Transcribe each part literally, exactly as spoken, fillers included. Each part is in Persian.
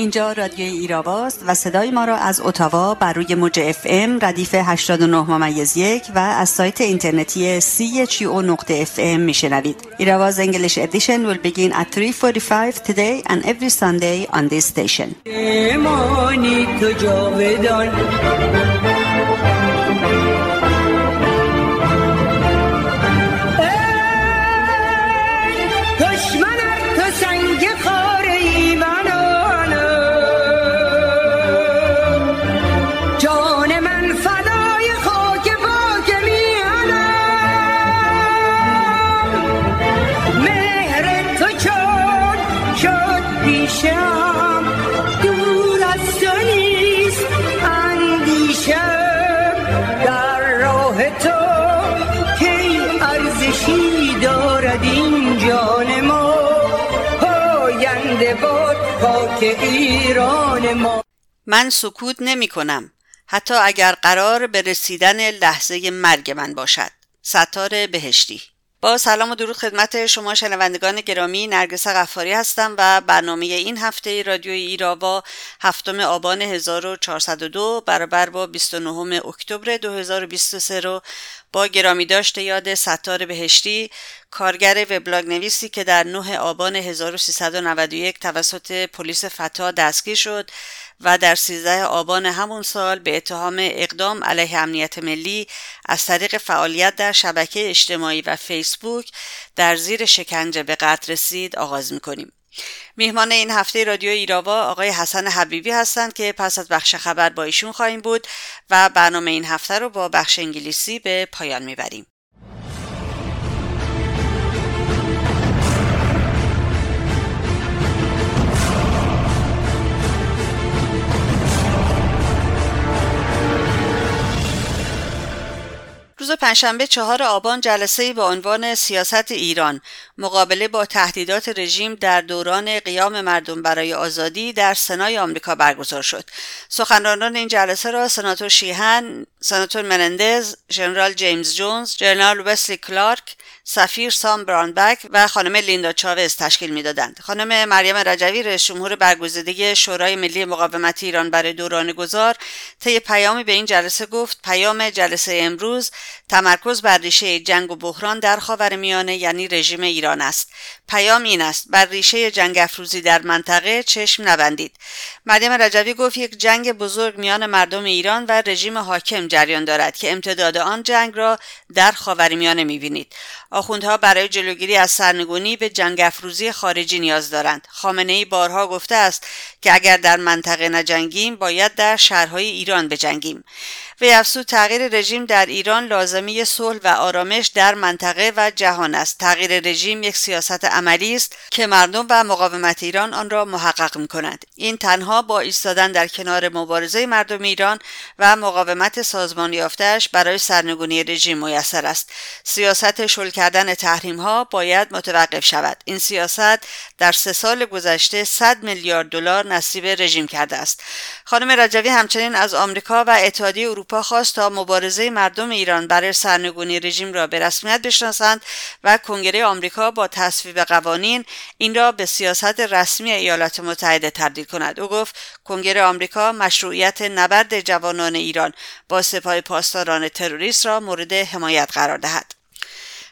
اینجا رادیو ایراواست و صدای ما را از اتاوا بر روی موج اف ام ردیف هشتاد و نه ممیز یک و از سایت اینترنتی C H U O dot F M میشنوید. ایراواز English edition will begin at three forty-five today and every Sunday on this station. من سکوت نمی کنم حتی اگر قرار به رسیدن لحظه مرگ من باشد. ستاره بهشتی. با سلام و درود خدمت شما شنوندگان گرامی، نرگس غفاری هستم و برنامه این هفته رادیو ایراوا هفتم آبان هزار و چهارصد و دو برابر با بیست و نه اکتبر دو هزار و بیست و سه رو با گرامی داشته یاد ستاره بهشتی، کارگر وبلاگ نویسی که در نه آبان هزار و سیصد و نود و یک توسط پلیس فتا دستگیر شد و در سیزده آبان همون سال به اتهام اقدام علیه امنیت ملی از طریق فعالیت در شبکه اجتماعی و فیسبوک در زیر شکنجه به قتل رسید آغاز می‌کنیم. میهمان این هفته رادیو ایراوا آقای حسن حبیبی هستند که پس از بخش خبر با ایشون خواهیم بود و برنامه این هفته رو با بخش انگلیسی به پایان میبریم. روز پنجشنبه چهار آبان جلسه‌ای با عنوان سیاست ایران مقابله با تهدیدات رژیم در دوران قیام مردم برای آزادی در سنای آمریکا برگزار شد. سخنرانان این جلسه را سناتور شیهن، سناتور منندز، ژنرال جیمز جونز، ژنرال وسلی کلارک، سفیر سام برانبک و خانم لیندا چاوز تشکیل می‌دادند. خانم مریم رجوی رئیس جمهور برگزیده شورای ملی مقاومت ایران برای دوران گذار طی پیامی به این جلسه گفت پیام جلسه امروز تمرکز بر ریشه جنگ و بحران در خاورمیانه یعنی رژیم ایران است. پیام این است بر ریشه جنگ افروزی در منطقه چشم نبندید. مریم رجوی گفت یک جنگ بزرگ میان مردم ایران و رژیم حاکم جریان دارد که امتداد آن جنگ را در خاورمیانه می‌بینید. آخوندها برای جلوگیری از سرنگونی به جنگ افروزی خارجی نیاز دارند. خامنه‌ای بارها گفته است که اگر در منطقه نجنگیم باید در شهرهای ایران بجنگیم. وی افزود تغییر رژیم در ایران لازمه صلح و آرامش در منطقه و جهان است. تغییر رژیم یک سیاست عملی است که مردم و مقاومت ایران آن را محقق می‌کنند. این تنها با ایستادن در کنار مبارزه مردم ایران و مقاومت سازمان یافته‌اش برای سرنگونی رژیم میسر است. سیاست شل کردن تحریم‌ها باید متوقف شود. این سیاست در سه سال گذشته صد میلیارد دلار نصیب رژیم کرده است. خانم رجوی همچنین از آمریکا و اتحادیه اروپا خواست تا مبارزه مردم ایران برای سرنگونی رژیم را به رسمیت بشناسند و کنگره آمریکا با تصویب قوانین این را به سیاست رسمی ایالات متحده تبدیل کند. او گفت کنگره آمریکا مشروعیت نبرد جوانان ایران با سپاه پاسداران تروریست را مورد حمایت قرار دهد.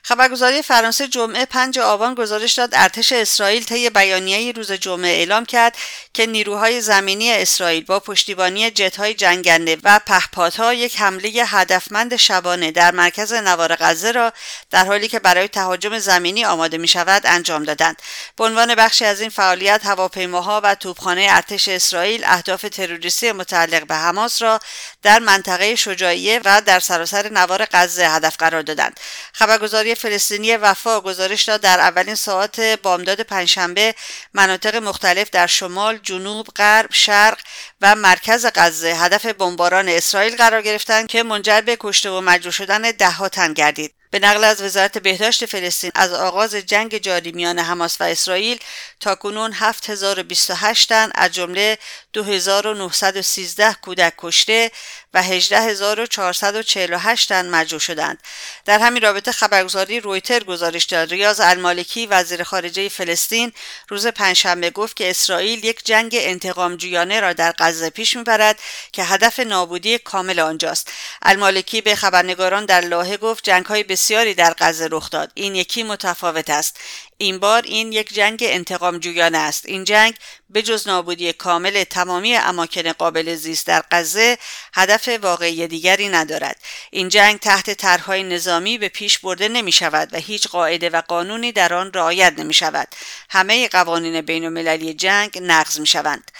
خبرگزاری فرانسه جمعه پنج آبان گزارش داد ارتش اسرائیل طی بیانیه‌ای روز جمعه اعلام کرد که نیروهای زمینی اسرائیل با پشتیبانی جت‌های جنگنده و پهپادها یک حمله هدفمند شبانه در مرکز نوار غزه را در حالی که برای تهاجم زمینی آماده می‌شود انجام دادند. به عنوان بخشی از این فعالیت هواپیماها و توپخانه ارتش اسرائیل اهداف تروریستی متعلق به حماس را در منطقه شجاعیه و در سراسر نوار غزه هدف قرار دادند. خبرگزاری فلسطینی وفا گزارش داد در اولین ساعات بامداد پنجشنبه مناطق مختلف در شمال، جنوب، غرب، شرق و مرکز غزه هدف بمباران اسرائیل قرار گرفتند که منجر به کشته و مجروح شدن ده‌ها تن گردید. به نقل از وزارت بهداشت فلسطین، از آغاز جنگ جاری میان حماس و اسرائیل تاکنون هفت هزار و بیست و هشت تن از جمله دو هزار و نهصد و سیزده کودک کشته و هجده هزار و چهارصد و چهل و هشت تن مجروح شدند. در همین رابطه خبرگزاری رویتر گزارش داد. ریاض المالکی وزیر خارجه فلسطین روز پنجشنبه گفت که اسرائیل یک جنگ انتقامجویانه را در غزه پیش می‌برد که هدف نابودی کامل آنجاست. المالکی به خبرنگاران در لاهه گفت جنگ‌های بسیاری در غزه رخ داد. این یکی متفاوت است. این بار این یک جنگ انتقامجویانه است. این جنگ به جز نابودی کامل تمامی اماکن قابل زیست در غزه هدف واقعی دیگری ندارد. این جنگ تحت طرح‌های نظامی به پیش برده نمی شود و هیچ قاعده و قانونی در آن رعایت نمی شود. همه قوانین بین‌المللی جنگ نقض می شوند.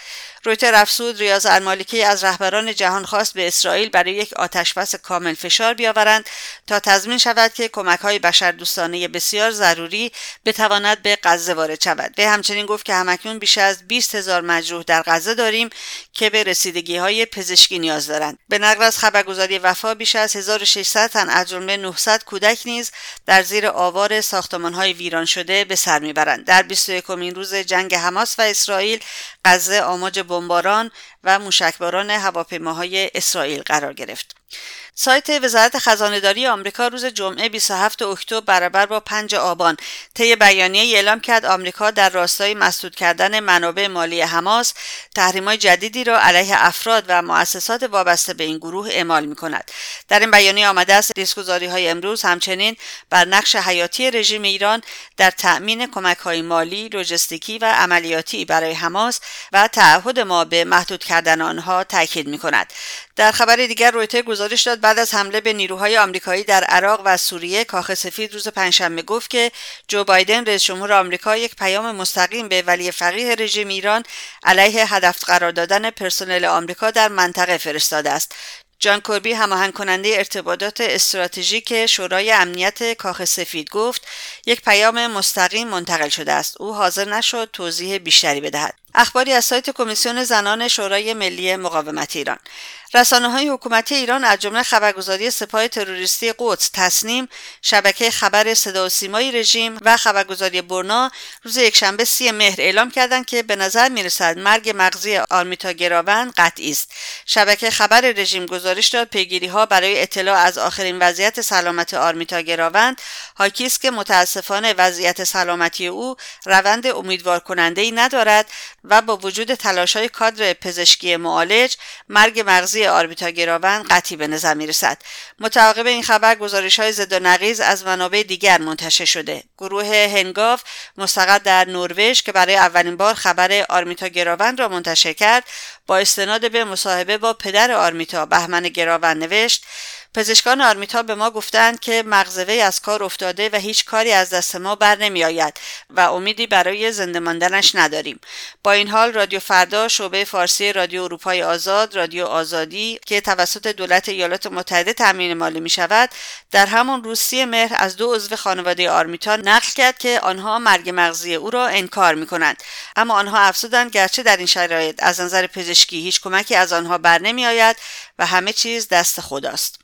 رویتر افزود ریاض المالکی از رهبران جهان خواست به اسرائیل برای یک آتش‌بس کامل فشار بیاورند تا تضمین شود که کمک‌های بشردوستانه بسیار ضروری بتواند به غزه وارد شود. وی همچنین گفت که همکنون بیش از بیست هزار مجروح در غزه داریم که به رسیدگی‌های پزشکی نیاز دارند. به نقل از خبرگزاری وفا بیش از هزار و ششصد تن از جمله نهصد کودک نیز در زیر آوار ساختمان‌های ویران شده به سر می‌برند. در بیست و یکمین روز جنگ حماس و اسرائیل غزه آماج بمباران و موشکباران هواپیماهای اسرائیل قرار گرفت. سایت وزارت خزانه‌داری آمریکا روز جمعه بیست و هفتم اکتبر برابر با پنجم آبان طی بیانیه‌ای اعلام کرد آمریکا در راستای مسدود کردن منابع مالی حماس تحریم‌های جدیدی را علیه افراد و مؤسسات وابسته به این گروه اعمال می‌کند. در این بیانیه آمده است ریسک‌گذاری‌های امروز همچنین بر نقش حیاتی رژیم ایران در تأمین کمک‌های مالی، لوجستیکی و عملیاتی برای حماس و تعهد ما به محدود کردن آنها تأکید می‌کند. در خبر دیگر رویتر گزارش داد بعد از حمله به نیروهای آمریکایی در عراق و سوریه کاخ سفید روز پنجشنبه گفت که جو بایدن رئیس جمهور آمریکا یک پیام مستقیم به ولی فقیه رژیم ایران علیه هدف قرار دادن پرسنل آمریکا در منطقه فرستاده است. جان کربی هماهنگ کننده ارتباطات استراتژیک شورای امنیت کاخ سفید گفت یک پیام مستقیم منتقل شده است. او حاضر نشد توضیح بیشتری بدهد. اخباری از سایت کمیسیون زنان شورای ملی مقاومت ایران. رسانه‌های حکومتی ایران از جمله خبرگزاری سپاه تروریستی قدس، تسنیم، شبکه خبر صدا و سیمای رژیم و خبرگزاری برنا روز یکشنبه سی مهر اعلام کردند که به نظر می‌رسد مرگ مغزی آرمیتا گراوند قطعی است. شبکه خبر رژیم گزارش داد پیگیری‌ها برای اطلاع از آخرین وضعیت سلامت آرمیتا گراوند حاکی است که متأسفانه وضعیت سلامتی او روند امیدوارکننده‌ای ندارد و با وجود تلاش‌های کادر پزشکی معالج مرگ مغزی آرمیتا گراوند قطعی به نظر می‌رسد. متعاقب این خبر گزارش‌های ضد و نقیض از منابع دیگر منتشر شده. گروه هنگاف مستقر در نروژ که برای اولین بار خبر آرمیتا گراوند را منتشر کرد با استناد به مصاحبه با پدر آرمیتا بهمن گراوند نوشت پزشکان آرمیتا به ما گفتند که مغز وی از کار افتاده و هیچ کاری از دست ما بر نمی آید و امیدی برای زنده ماندنش نداریم. با این حال رادیو فردا شعبه فارسی رادیو اروپای آزاد، رادیو آزادی که توسط دولت ایالات متحده تامین مالی می شود در همان روز سی مهر از دو عضو خانواده آرمیتا نقل کرد که آنها مرگ مغزی او را انکار می کنند. اما آنها افزودند گرچه در این شرایط از نظر پزشکی هیچ کمکی از آنها بر نمی آید و همه چیز دست خداست.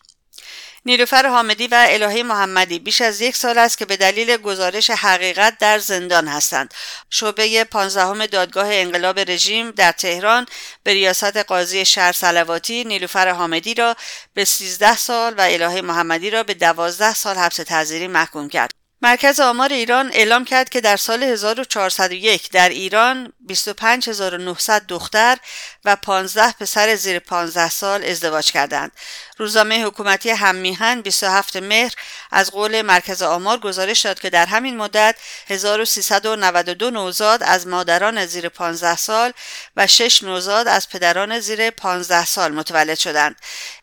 نیلوفر حامدی و الهه محمدی بیش از یک سال است که به دلیل گزارش حقیقت در زندان هستند. شعبه پانزدهم دادگاه انقلاب رژیم در تهران به ریاست قاضی شهر صلواتی نیلوفر حامدی را به سیزده سال و الهه محمدی را به دوازده سال حبس تعزیری محکوم کرد. مرکز آمار ایران اعلام کرد که در سال هزار و چهارصد و یک در ایران بیست و پنج هزار و نهصد دختر و پانزده پسر زیر پانزده سال ازدواج کردند. روزنامه حکومتی هم‌میهن بیست و هفتم مهر از قول مرکز آمار گزارش داد که در همین مدت هزار و سیصد و نود و دو نوزاد از مادران زیر پانزده سال و شش نوزاد از پدران زیر پانزده سال متولد شدند.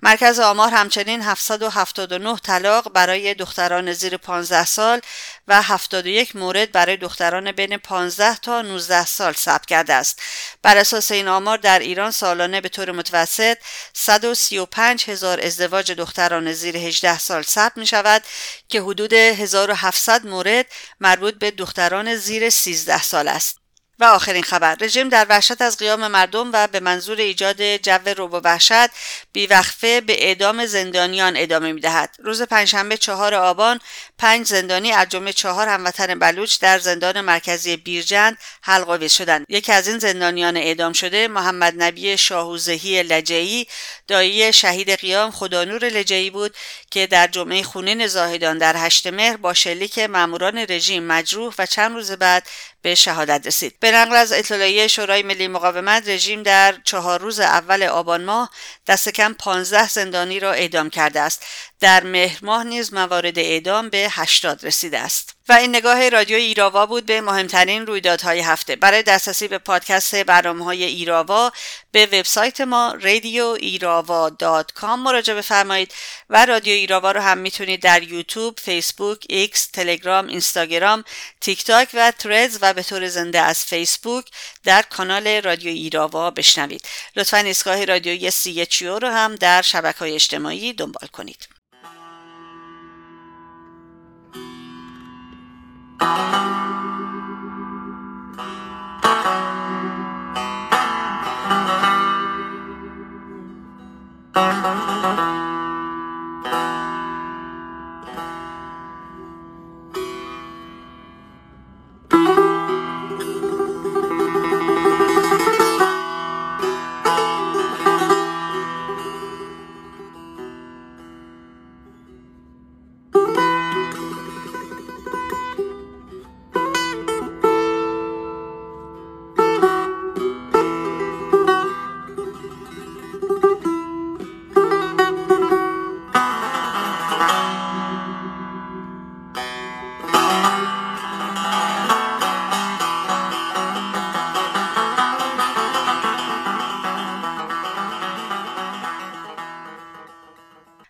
مرکز آمار همچنین هفتصد و هفتاد و نه طلاق برای دختران زیر پانزده سال و هفتاد و یک مورد برای دختران بین پانزده تا نوزده سال ثبت کرده است. بر اساس این آمار در ایران سالانه به طور متوسط صد و سی و پنج هزار ازدواج دختران زیر هجده سال ثبت می شود که حدود هزار و هفتصد مورد مربوط به دختران زیر سیزده سال است. و آخرین خبر، رژیم در وحشت از قیام مردم و به منظور ایجاد جو رعب و وحشت بیوقفه به اعدام زندانیان ادامه می‌دهد. روز پنجشنبه چهارم آبان پنج زندانی از جمله چهار هموطن بلوچ در زندان مرکزی بیرجند حلق‌آویز شدند. یکی از این زندانیان اعدام شده محمد نبی شاهوزهی لجعی دایی شهید قیام خدانور لجعی بود که در جمعه خونین زاهدان در هشت مهر با شلیک ماموران رژیم مجروح و چند روز بعد به شهادت رسید. به نقل از اطلاعیه شورای ملی مقاومت، رژیم در چهار روز اول آبان ماه دست کم پانزده زندانی را اعدام کرده است. در مهر ماه نیز موارد اعدام به هشتاد رسیده است. و این نگاه رادیو ایراوا بود به مهمترین رویدادهای هفته. برای دسترسی به پادکست برنامه‌های ایراوا به وبسایت ما رادیو ایراوا دات کام مراجعه بفرمایید و رادیو ایراوا رو هم میتونید در یوتیوب، فیسبوک، ایکس، تلگرام، اینستاگرام، تیک تاک و ترز و به طور زنده از فیسبوک در کانال رادیو ایراوا بشنوید. لطفاً ایستگاه رادیویی سی اچ یو رو هم در شبکه‌های اجتماعی دنبال کنید.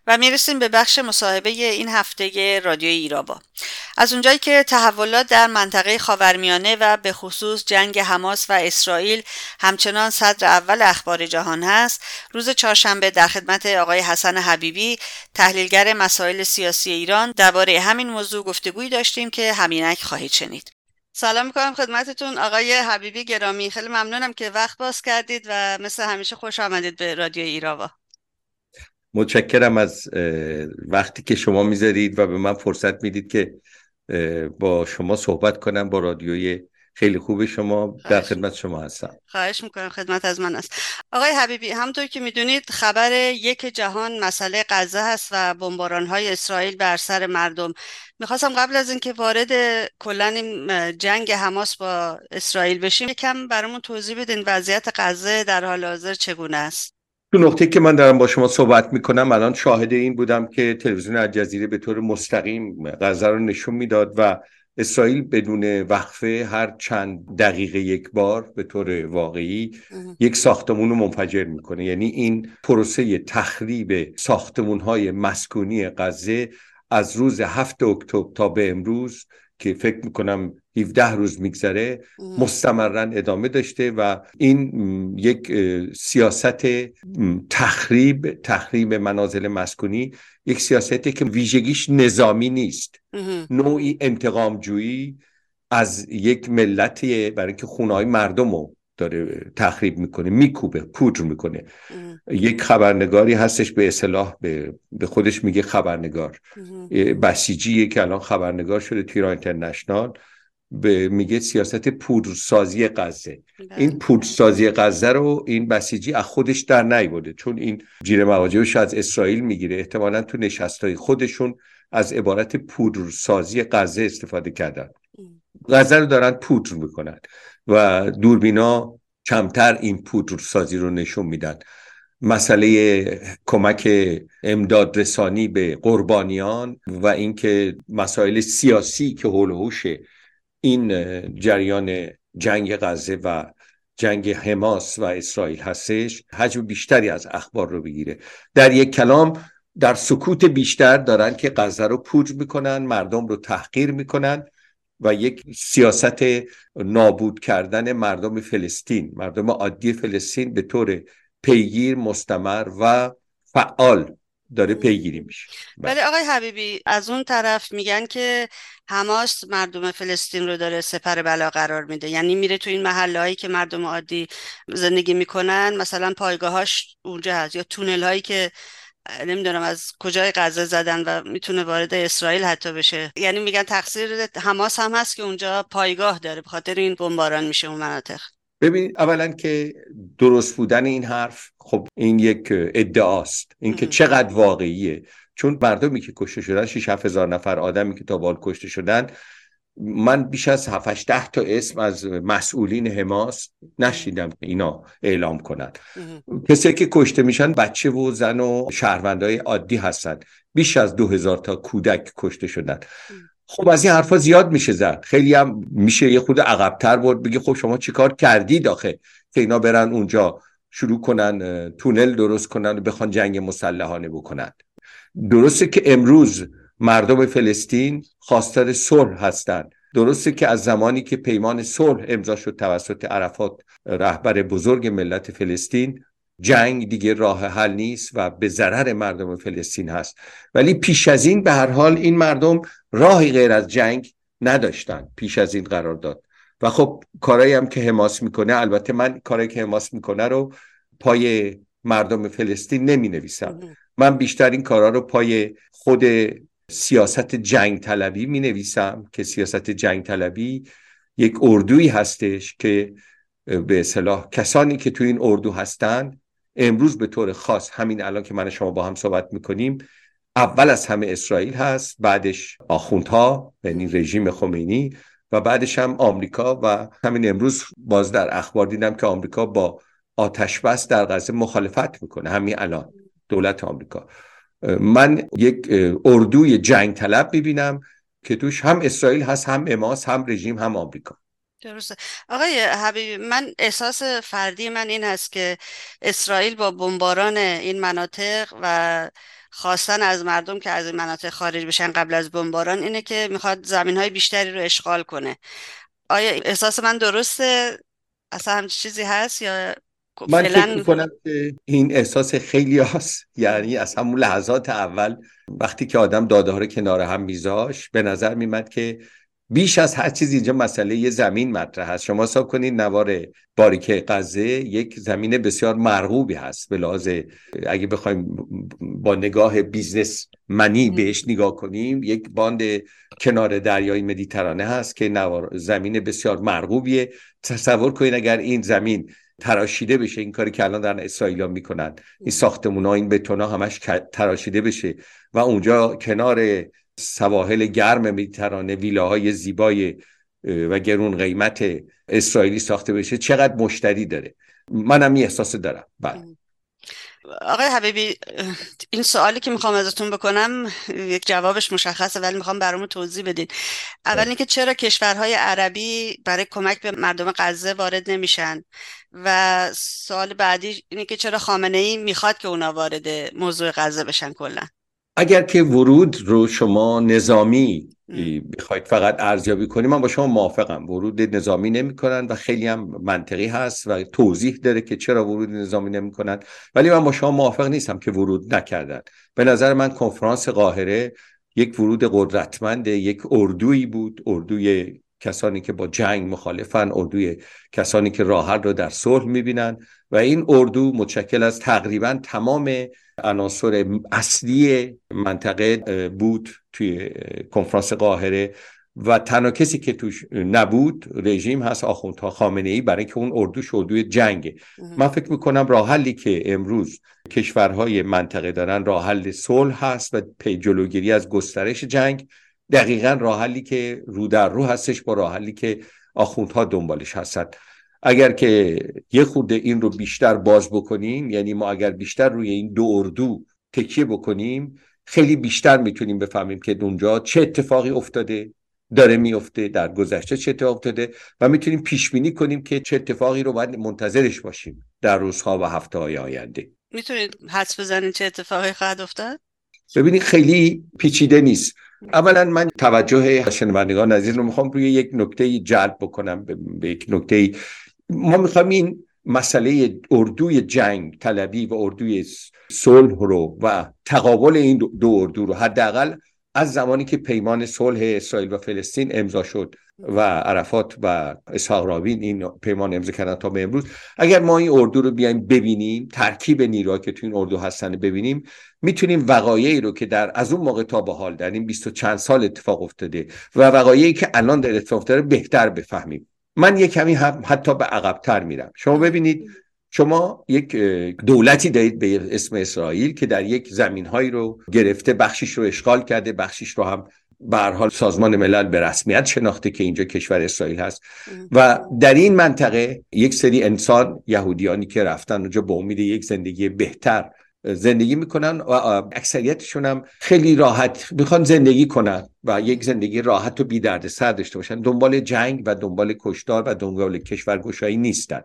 و میرسیم به بخش مصاحبه این هفته رادیو ایراوا. از اونجایی که تحولات در منطقه خاورمیانه و به خصوص جنگ حماس و اسرائیل همچنان صدر اول اخبار جهان هست، روز چهارشنبه در خدمت آقای حسن حبیبی تحلیلگر مسائل سیاسی ایران درباره همین موضوع گفتگویی داشتیم که همینک خواهید شنید. سلام می‌کنم خدمتتون آقای حبیبی گرامی، خیلی ممنونم که وقت باز کردید و مثل همیشه خوش آمدید به رادیو ایراوا. متشکرم از وقتی که شما میذارید و به من فرصت میدید که با شما صحبت کنم. با رادیوی خیلی خوب شما در خدمت شما هستم. خواهش میکنم، خدمت از من است. آقای حبیبی، همونطور که میدونید خبر یک جهان مسئله غزه هست و بمباران‌های اسرائیل بر سر مردم. میخواستم قبل از اینکه وارد کلاً جنگ حماس با اسرائیل بشیم یکم برامون توضیح بدین وضعیت غزه در حال حاضر چگونه است؟ تو نقطه‌ای که من دارم با شما صحبت میکنم الان شاهد این بودم که تلویزیون الجزیره به طور مستقیم غزه رو نشون میداد و اسرائیل بدون وقفه هر چند دقیقه یک بار به طور واقعی یک ساختمون رو منفجر میکنه. یعنی این پروسه تخریب ساختمون‌های مسکونی غزه از روز هفتم اکتبر تا به امروز که فکر میکنم هفده روز میگذره مستمرا ادامه داشته و این یک سیاست تخریب تخریب منازل مسکونی، یک سیاستی که ویژگیش نظامی نیست، نوعی انتقامجویی از یک ملتیه برای اینکه خونه‌های مردم رو داره تخریب میکنه، میکوبه، پودر میکنه. یک خبرنگاری هستش به اصطلاح به،, به خودش میگه خبرنگار بسیجیه که الان خبرنگار شده توی ایران اینترنشنال، به میگه سیاست پودرسازی غزه. این پودرسازی غزه رو این بسیجی از خودش در نیاورده، چون این جیره مواجبش از اسرائیل میگیره. احتمالاً تو نشستای خودشون از عبارت پودرسازی غزه استفاده کردن. غزه رو دارن پودر میکنن و دوربینا کمتر این پودرسازی رو نشون میدن. مسئله کمک امداد رسانی به قربانیان و اینکه مسائل سیاسی که حول و حوش این جریان جنگ غزه و جنگ حماس و اسرائیل هستش حجم بیشتری از اخبار رو بگیره. در یک کلام در سکوت بیشتر دارن که غزه رو پودر میکنن، مردم رو تحقیر میکنن و یک سیاست نابود کردن مردم فلسطین، مردم عادی فلسطین به طور پیگیر، مستمر و فعال داره پیگیری میشه. ولی آقای حبیبی از اون طرف میگن که حماس مردم فلسطین رو داره سپر بلا قرار میده، یعنی میره تو این محلهایی که مردم عادی زندگی میکنن، مثلا پایگاهاش اونجا هست یا تونل هایی که نمیدونم از کجای غزه زدن و میتونه وارد اسرائیل حتی بشه، یعنی میگن تقصیر حماس هم هست که اونجا پایگاه داره، به خاطر این بمباران میشه اون مناطق. ببینید اولا که درست بودن این حرف خب این یک ادعاست، این که چقدر واقعیه، چون مردمی که کشته شدن شش هزار نفر آدمی که تا به حال کشته شدن، من بیش از هفت هشت تا اسم از مسئولین حماس نشیدم اینا اعلام کنند. کسی که کشته میشن بچه و زن و شهروندای عادی هستن، بیش از دو هزار تا کودک کشته شدن. خب از این حرفا زیاد میشه زد، خیلی هم میشه یه خود عقب‌تر برد، بگی خب شما چیکار کردید آخه که اینا برن اونجا شروع کنن تونل درست کنن و بخوان جنگ مسلحانه بکنن. درسته که امروز مردم فلسطین خواستار صلح هستند، درسته که از زمانی که پیمان صلح امضا شد توسط عرفات رهبر بزرگ ملت فلسطین، جنگ دیگه راه حل نیست و به ضرر مردم فلسطین هست، ولی پیش از این به هر حال این مردم راهی غیر از جنگ نداشتن پیش از این قرار داد. و خب کارایی هم که حماس میکنه، البته من کاری که حماس میکنه رو پای مردم فلسطین نمی نویسم، من بیشتر این کارا رو پای خود سیاست جنگ طلبی می نویسم که سیاست جنگ طلبی یک اردویی هستش که به اصطلاح کسانی که تو این اردو هستن امروز به طور خاص همین الان که من شما با هم صحبت میکنیم اول از همه اسرائیل هست، بعدش آخوندها یعنی رژیم خمینی و بعدش هم آمریکا. و همین امروز باز در اخبار دیدم که آمریکا با آتش بس در غزه مخالفت میکنه، همین الان دولت آمریکا. من یک اردوی جنگ طلب میبینم که توش هم اسرائیل هست، هم حماس، هم رژیم، هم آمریکا. درسته آقای حبیبی، من احساس فردی من این هست که اسرائیل با بمباران این مناطق و خواستن از مردم که از این مناطق خارج بشن قبل از بمباران اینه که میخواد زمینهای بیشتری رو اشغال کنه. آیا احساس من درسته؟ اصلا همچین چیزی هست یا؟ من فکر میکنم که این احساس خیلی هست، یعنی از همون لحظات اول وقتی که آدم داده ها رو کنار هم میذاش به نظر میمد که بیش از هر چیز اینجا مسئله یه زمین مطرح هست. شما حساب کنید نوار باریکه غزه یک زمین بسیار مرغوبی هست، به لحاظ اگه بخوایم با نگاه بیزنس منی بهش نگاه کنیم یک باند کنار دریای مدیترانه هست که نوار زمین بسیار مرغوبیه. تصور کنید اگر این زمین تراشیده بشه، این کاری که الان در اسرائیل میکنن، این ساختمونا این بتونا همش تراشیده بشه و اونجا کنار سواحل گرم مدیترانه ویلاهای زیبای و گرون قیمت اسرائیلی ساخته بشه، چقدر مشتری داره. منم این احساس دارم. بله آقای حبیبی، این سوالی که میخوام ازتون بکنم یک جوابش مشخصه ولی میخوام برامون توضیح بدین. اول اینکه چرا کشورهای عربی برای کمک به مردم غزه وارد نمیشن و سوال بعدی اینه که چرا خامنه‌ای میخواد که اونا وارد موضوع غزه بشن کلا؟ اگر که ورود رو شما نظامی بخواید فقط ارزیابی کنیم، من با شما موافقم، ورود نظامی نمی کنن و خیلی هم منطقی هست و توضیح داره که چرا ورود نظامی نمی کنن، ولی من با شما موافق نیستم که ورود نکردن. به نظر من کنفرانس قاهره یک ورود قدرتمند یک اردویی بود، اردوی کسانی که با جنگ مخالفن، اردوی کسانی که راه حل رو در صلح میبینن و این اردو متشکل از تقریبا تمام عناصر اصلی منطقه بود توی کنفرانس قاهره و تنها کسی که توش نبود رژیم هست، آخوندها، خامنه‌ای، برای که اون اردوش اردوی جنگه. من فکر میکنم راه حلی که امروز کشورهای منطقه دارن راه حل صلح هست و پی جلوگیری از گسترش جنگ، دقیقاً راه حلی که رو در رو هستش با راه حلی که آخوندها دنبالش هستن. اگر که یه خود این رو بیشتر باز بکنیم، یعنی ما اگر بیشتر روی این دو اردو تکیه بکنیم خیلی بیشتر میتونیم بفهمیم که اونجا چه اتفاقی افتاده، داره میفته، در گذشته چه اتفاقی افتاده و میتونیم پیش بینی کنیم که چه اتفاقی رو باید منتظرش باشیم در روزها و هفته‌های آینده. میتونید حدس بزنید چه اتفاقی خواهد افتاد؟ ببینید خیلی پیچیده نیست. اولا من توجه شنوندگان عزیز رو میخوام روی یک نکته جلب بکنم، به یک نکته. ما میخوایم این مسئله اردوی جنگ طلبی و اردوی صلح رو و تقابل این دو اردو رو حداقل از زمانی که پیمان صلح اسرائیل و فلسطین امضا شد و عرفات و اسحاق راوین این پیمان امضا کردن تا به امروز، اگر ما این اردو رو بیایم ببینیم، ترکیب نیروهایی که تو این اردو هستن ببینیم، میتونیم وقایعی رو که در از اون موقع تا به حال در این بیست و چند سال اتفاق افتاده و وقایعی که الان در اتفاق افتاده بهتر بفهمیم. من یک کمی هم حتی به عقب‌تر میرم. شما ببینید، شما یک دولتی دارید به اسم اسرائیل که در یک زمین‌هایی رو گرفته، بخشیش رو اشغال کرده، بخشیش رو هم به هر حال سازمان ملل به رسمیت شناخته که اینجا کشور اسرائیل هست و در این منطقه یک سری انسان، یهودیانی که رفتن اونجا با امید یک زندگی بهتر زندگی میکنن و اکثریتشون هم خیلی راحت میخوان زندگی کنن و یک زندگی راحت و بی دردسر داشته باشن، دنبال جنگ و دنبال کشتار و دنبال کشورگشایی نیستن.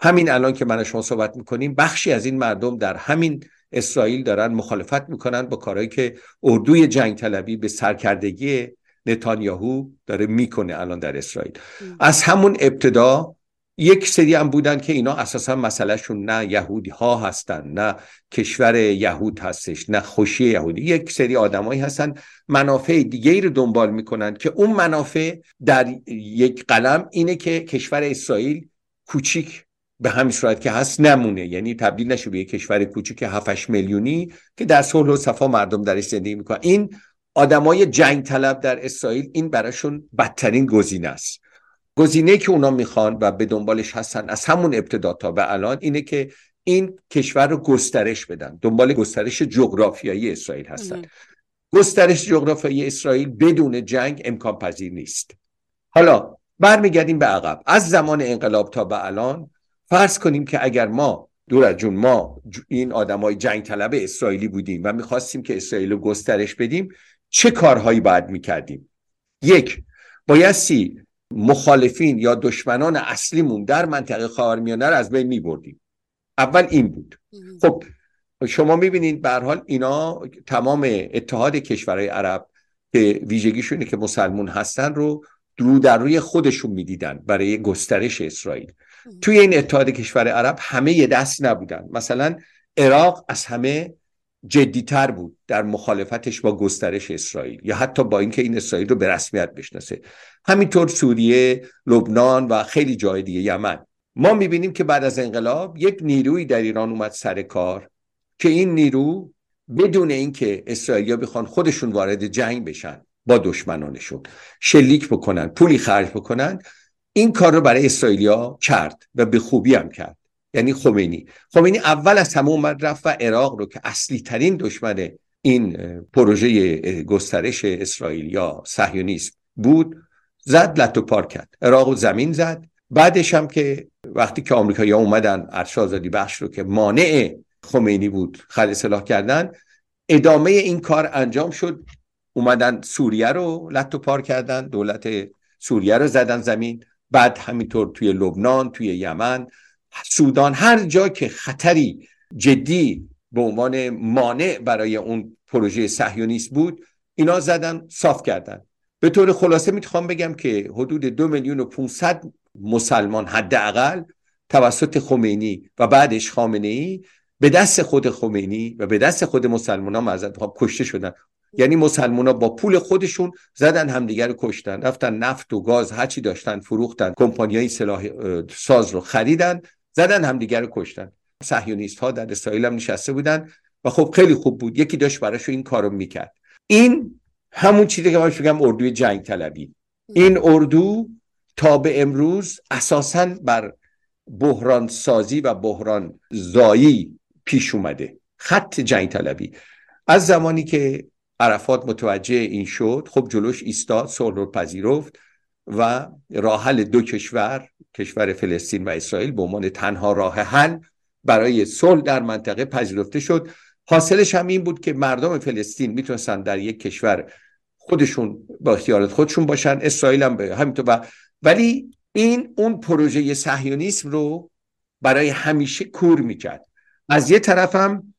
همین الان که من و شما صحبت میکنیم، بخشی از این مردم در همین اسرائیل دارن مخالفت میکنن با کارهایی که اردوی جنگ طلبی به سرکردگی نتانیاهو داره میکنه الان در اسرائیل. از همون ابتدا یک سری هم بودن که اینا اساسا مسئلهشون نه یهودی ها هستن، نه کشور یهود هستش، نه خوشی یهودی. یک سری آدمایی هستن منافع دیگه‌ای رو دنبال میکنن که اون منافع در یک قلم اینه که کشور اسرائیل کوچیک به همین صورت که هست نمونه، یعنی تبدیل نشه به یک کشور کوچیک هفت هشت میلیونی که در صلح و صفا مردم درش زندگی میکنن. این آدمای جنگ طلب در اسرائیل این براشون بدترین گزینه است. گزینه‌ای که اونا میخوان و به دنبالش هستن از همون ابتدا تا به الان اینه که این کشور رو گسترش بدن، دنبال گسترش جغرافیایی اسرائیل هستن. ام. گسترش جغرافیایی اسرائیل بدون جنگ امکان پذیر نیست. حالا برمیگردیم به عقب. از زمان انقلاب تا به الان فرض کنیم که اگر ما دور از جون ما این آدمای جنگ طلب اسرائیلی بودیم و میخواستیم که اسرائیل رو گسترش بدیم، چه کارهایی باید میکردیم؟ یک، بایستی مخالفین یا دشمنان اصلیمون در منطقه خاورمیانه رو از بین می‌بردیم. اول این بود. خب شما می‌بینید به هر حال اینا تمام اتحاد کشورهای عرب که ویژگیشونه که مسلمون هستن رو رو در روی خودشون می‌دیدن برای گسترش اسرائیل. توی این اتحاد کشور عرب همه یه دست نبودن. مثلا عراق از همه جدیتر بود در مخالفتش با گسترش اسرائیل یا حتی با اینکه این اسرائیل رو به رسمیت بشناسه. همینطور سوریه، لبنان و خیلی جای دیگه، یمن. ما میبینیم که بعد از انقلاب یک نیروی در ایران اومد سر کار که این نیرو بدون اینکه اسرائیلیا بخوان خودشون وارد جنگ بشن با دشمنانشون، شلیک بکنن، پولی خرج بکنن، این کار رو برای اسرائیلیا کرد و به خوبی هم کرد. یعنی خمینی خمینی اول از همه اومد رفت و عراق رو که اصلی ترین دشمن این پروژه گسترش اسرائیل یا صهیونیسم بود، زد لتو پار کرد، عراق رو زمین زد. بعدش هم که وقتی که آمریکایی‌ها اومدن ارشدآزادی بخش رو که مانع خمینی بود خلع سلاح کردن، ادامه این کار انجام شد. اومدن سوریه رو لتو پار کردن، دولت سوریه رو زدن زمین. بعد همینطور توی لبنان، توی یمن، سودان، هر جا که خطری جدی به عنوان مانع برای اون پروژه صهیونیست بود اینا زدن، صاف کردن. به طور خلاصه میخوام بگم که حدود دو میلیون و پانصد مسلمان حداقل توسط خمینی و بعدش خامنه‌ای به دست خود خمینی و به دست خود مسلمانان معذرت میخوام کشته شدن. یعنی مسلمان‌ها با پول خودشون زدن همدیگر رو کشتن، رفتن نفت و گاز هرچی داشتن فروختن، کمپانی‌های سلاح ساز رو خریدن، زدن همدیگر رو کشتن. صهیونیست‌ها در اسرائیل هم نشسته بودن و خب خیلی خوب بود، یکی داشت براش این کارو میکرد. این همون چیزی که باش میگم اردوی جنگ طلبی. این اردو تا به امروز اساساً بر بحران سازی و بحران زایی پیش اومده. خط جنگ طلبی از زمانی که عرفات متوجه این شد، خب جلوش ایستاد، صلح رو پذیرفت و راه حل دو کشور، کشور فلسطین و اسرائیل، به عنوان تنها راه حل برای صلح در منطقه پذیرفته شد. حاصلش هم این بود که مردم فلسطین میتونستن در یک کشور خودشون با اختیارات خودشون باشن، اسرائیل هم همینطور. و ولی این اون پروژه صهیونیسم رو برای همیشه کور میکرد. از یه طرف هم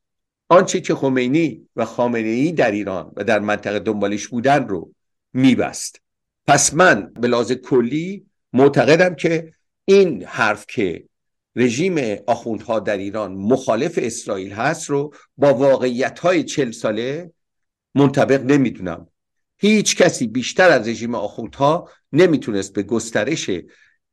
آنچه که خمینی و خامنه‌ای در ایران و در منطقه دنبالش بودن رو میبست. پس من به لحاظ کلی معتقدم که این حرف که رژیم آخوندها در ایران مخالف اسرائیل هست رو با واقعیت‌های چهل ساله منطبق نمیدونم. هیچ کسی بیشتر از رژیم آخوندها نمیتونست به گسترش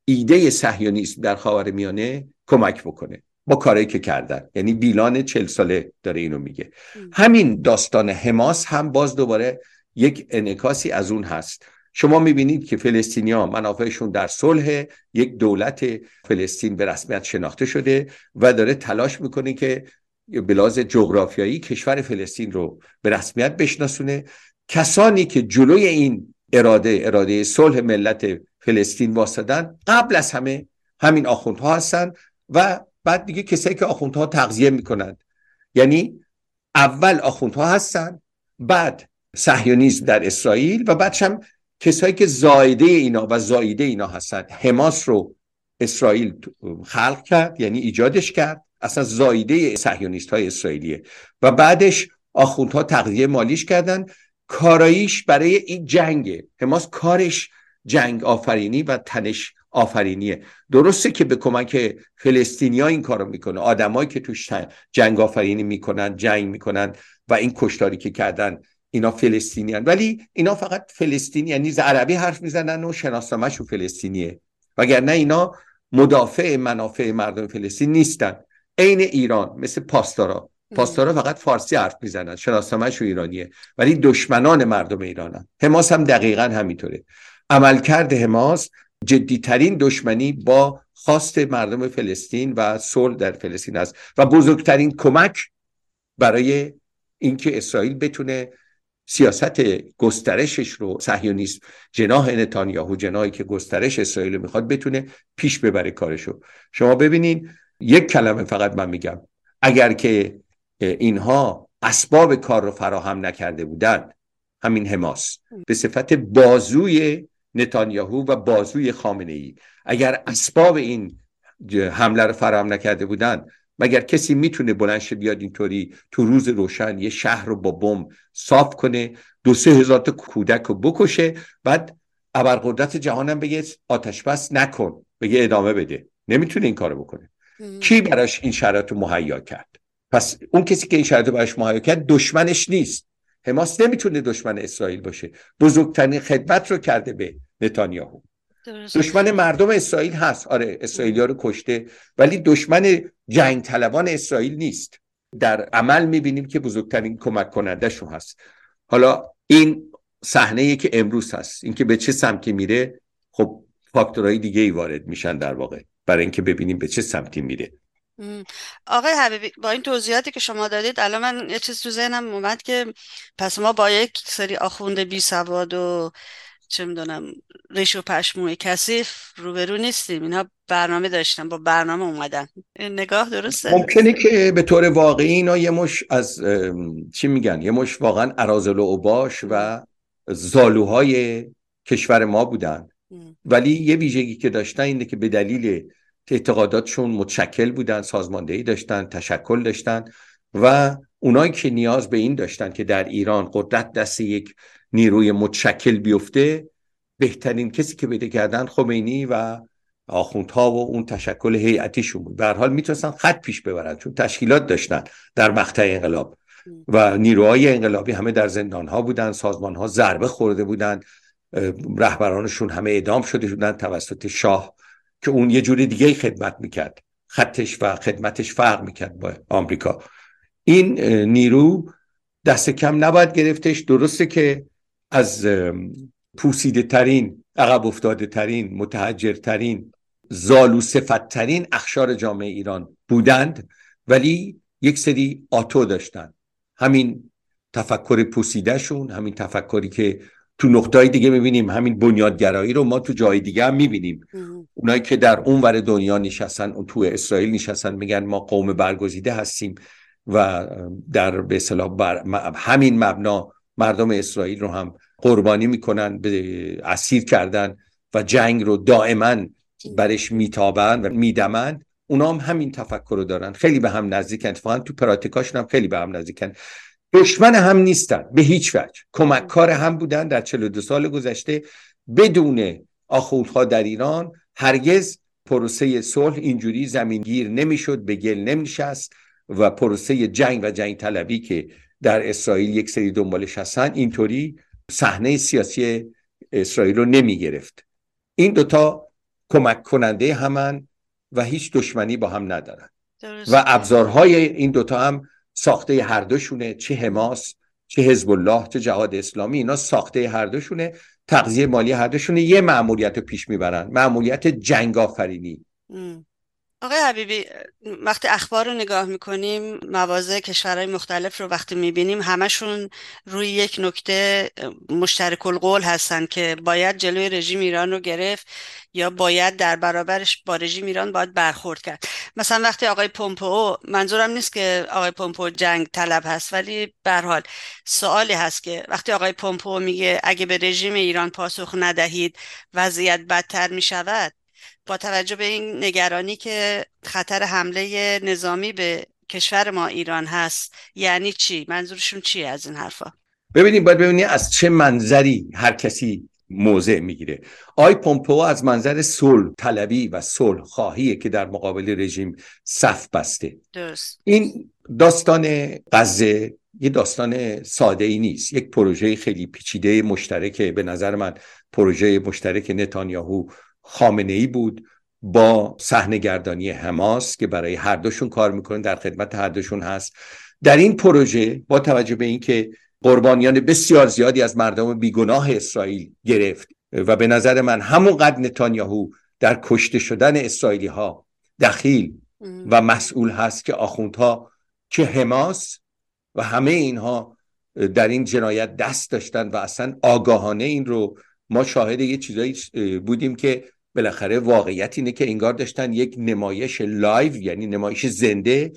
ایده صهیونیسم در خاورمیانه کمک بکنه با کاری که کردن. یعنی بیلان چهل ساله داره اینو میگه. همین داستان حماس هم باز دوباره یک انعکاسی از اون هست. شما میبینید که فلسطینی‌ها منافعشون در صلح، یک دولت فلسطین به رسمیت شناخته شده و داره تلاش میکنه که به لحاظ جغرافیایی کشور فلسطین رو به رسمیت بشناسونه. کسانی که جلوی این اراده اراده صلح ملت فلسطین واسطن قبل از همه همین آخوندها هستن و بعد دیگه کسایی که آخوندها تغذیه میکنن. یعنی اول آخوندها هستن، بعد صهیونیسم در اسرائیل و بعدش هم کسایی که زایده اینا و زایده اینا هستن. حماس رو اسرائیل خلق کرد، یعنی ایجادش کرد، اصلا زایده صهیونیست های اسرائیلیه و بعدش آخوندها تغذیه مالیش کردن. کاراییش برای این جنگه. حماس کارش جنگ آفرینی و تنش آفرینیه. درسته که به کمک فلسطینی‌ها این کارو میکنه، آدمایی که توش جنگ آفرینی میکنن، جنگ میکنن و این کشتاری که کردن اینا فلسطینیان، ولی اینا فقط فلسطینی، یعنی عربی حرف میزنن و شناسنامه‌شون فلسطینیه، وگرنه اینا مدافع منافع مردم فلسطین نیستن. عین ایران مثل پاسدارا، پاسدارا فقط فارسی حرف میزنن، شناسنامه‌شون ایرانیه، ولی دشمنان مردم ایرانن. حماس هم دقیقاً همینطوره. عملکرد حماس جدیترین دشمنی با خواست مردم فلسطین و صلح در فلسطین است و بزرگترین کمک برای اینکه اسرائیل بتونه سیاست گسترشش رو، صهیونیسم، جناح نتانیاهو، جناحی که گسترش اسرائیل میخواد، بتونه پیش ببره کارشو. شما ببینین، یک کلمه فقط من میگم، اگر که اینها اسباب کار رو فراهم نکرده بودن، همین حماس به صفت بازوی نتانیاهو و بازوی خامنه‌ای، اگر اسباب این حمله رو فراهم نکرده بودن، مگر کسی میتونه بلندش بیاد اینطوری تو روز روشن یه شهر رو با بمب صاف کنه، دو سه هزار تا کودک رو بکشه، بعد ابرقدرت جهانم بگه آتش بس نکن، بگه ادامه بده؟ نمیتونه این کارو بکنه. کی براش این شرایط رو مهیا کرد؟ پس اون کسی که این شرایط رو براش مهیا کرد دشمنش نیست. حماس نمیتونه دشمن اسرائیل باشه. بزرگترین خدمت رو کرده به نتانیاهو. درست. دشمن مردم اسرائیل هست، آره، اسرائیلی‌ها رو کشته، ولی دشمن جنگ طلبان اسرائیل نیست. در عمل میبینیم که بزرگترین کمک کننده‌شون هست. حالا این صحنه‌ای که امروز هست، این که به چه سمتی میره، خب فاکتورهای دیگه ای وارد میشن در واقع برای اینکه ببینیم به چه سمتی میره. آقای حبیبی، با این توضیحاتی که شما دادید الان من یه چیز تو ذهنم اومد که پس ما با یک سری آخوند بی سواد و چه میدونم ریش و پشموی کثیف روبرو نیستیم. اینا برنامه داشتن، با برنامه اومدن. نگاه درسته؟ ممکنه که به طور واقعی اینا یه مش از چی میگن، یه مش واقعا اراذل و اوباش و زالوهای کشور ما بودن، ولی یه ویژگی که داشتن اینه که به دلیل اعتقاداتشون متشکل بودن، سازماندهی داشتن، تشکل داشتن و اونایی که نیاز به این داشتن که در ایران قدرت دست یک نیروی متشکل بیفته، بهترین کسی که بده کردن خمینی و آخوندها و اون تشکل هیئتیشون بود. به هر حال میتونستن خط پیش ببرن چون تشکیلات داشتن در مقطع انقلاب و نیروهای انقلابی همه در زندانها بودن، سازمانها ضربه خورده بودن، رهبرانشون همه اعدام شده بودن توسط شاه که اون یه جوری دیگه خدمت میکرد، خطش و خدمتش فرق میکرد با آمریکا. این نیرو دست کم نباید گرفتش. درسته که از پوسیده ترین، عقب افتاده ترین، متحجر ترین، زالو صفت ترین اخشار جامعه ایران بودند، ولی یک سری آتو داشتن. همین تفکر پوسیده شون، همین تفکری که تو نقطه‌های دیگه می‌بینیم، همین بنیادگرایی رو ما تو جای دیگه هم می‌بینیم. اونایی که در اونور دنیا نشستن، اون تو اسرائیل نشستن، میگن ما قوم برگزیده هستیم و در به اصطلاح بر همین مبنا مردم اسرائیل رو هم قربانی می‌کنن، به اسیر کردن و جنگ رو دائما برش میتابن و میدمن. اونا هم همین تفکر رو دارن، خیلی به هم نزدیکن، اتفاقا تو پراتیکاشون هم خیلی به هم نزدیکن. دشمن هم نیستن به هیچ وجه، کمک کار هم بودن. در چهل و دو سال گذشته بدون آخوندها در ایران هرگز پروسه صلح اینجوری زمینگیر نمیشد، به گل نمیشست و پروسه جنگ و جنگ طلبی که در اسرائیل یک سری دنبالش هستن اینطوری صحنه سیاسی اسرائیل رو نمیگرفت. این دوتا کمک کننده همن و هیچ دشمنی با هم ندارن و ابزارهای این دوتا هم ساخته هر دوشونه، چه حماس، چه حزب الله، چه جهاد اسلامی، اینا ساخته هر دوشونه، تغذیه مالی هر دوشونه یه مأموریت رو پیش میبرن، مأموریت جنگ آفرینی. آقای حبیبی، وقتی اخبار رو نگاه میکنیم، مواضع کشورهای مختلف رو وقتی میبینیم، همشون روی یک نکته مشترک القول هستن که باید جلوی رژیم ایران رو گرفت یا باید در برابرش با رژیم ایران باید برخورد کرد. مثلا وقتی آقای پومپئو، منظورم نیست که آقای پومپئو جنگ طلب هست، ولی به هر حال سوالی هست که وقتی آقای پومپئو میگه اگه به رژیم ایران پاسخ ندهید وضعیت بدتر میشود، با توجه به این نگرانی که خطر حمله نظامی به کشور ما ایران هست، یعنی چی؟ منظورشون چیه از این حرفا؟ ببینید، باید ببینید از چه منظری هر کسی موضع میگیره. آی پومپئو از منظر صلح طلبی و صلح خواهیه که در مقابل رژیم صف بسته. درست. این داستان غزه یه داستان ساده ای نیست، یک پروژه خیلی پیچیده مشترکه. به نظر من پروژه مشترک نتانیاهو خامنه‌ای بود با صحنه‌گردانی حماس که برای هر دوشون کار میکنن، در خدمت هر دوشون هست. در این پروژه با توجه به اینکه قربانیان بسیار زیادی از مردم بیگناه اسرائیل گرفت و به نظر من همونقدر نتانیاهو در کشته شدن اسرائیلی ها دخیل و مسئول هست که آخوندها، که حماس و همه اینها در این جنایت دست داشتن و اصلا آگاهانه این رو ما شاهد یه چیزایی بودیم که بالاخره واقعیت اینه که انگار داشتن یک نمایش لایو، یعنی نمایش زنده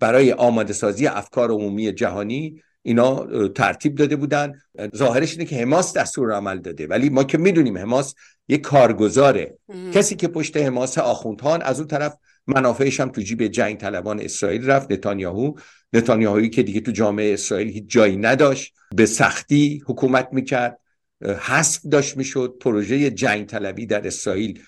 برای آماده سازی افکار عمومی جهانی اینا ترتیب داده بودن. ظاهرش اینه که حماس دستور عمل داده، ولی ما که میدونیم حماس یک کارگزاره. کسی که پشت حماس آخوندهان، از اون طرف منافعش هم تو جیب جنگ طلبان اسرائیل رفت. نتانیاهو نتانیاهویی که دیگه تو جامعه اسرائیل هیچ جایی نداشت، به سختی حکومت میکرد، حذف داشت میشد، پروژه جنگ طلبی در اسرائیل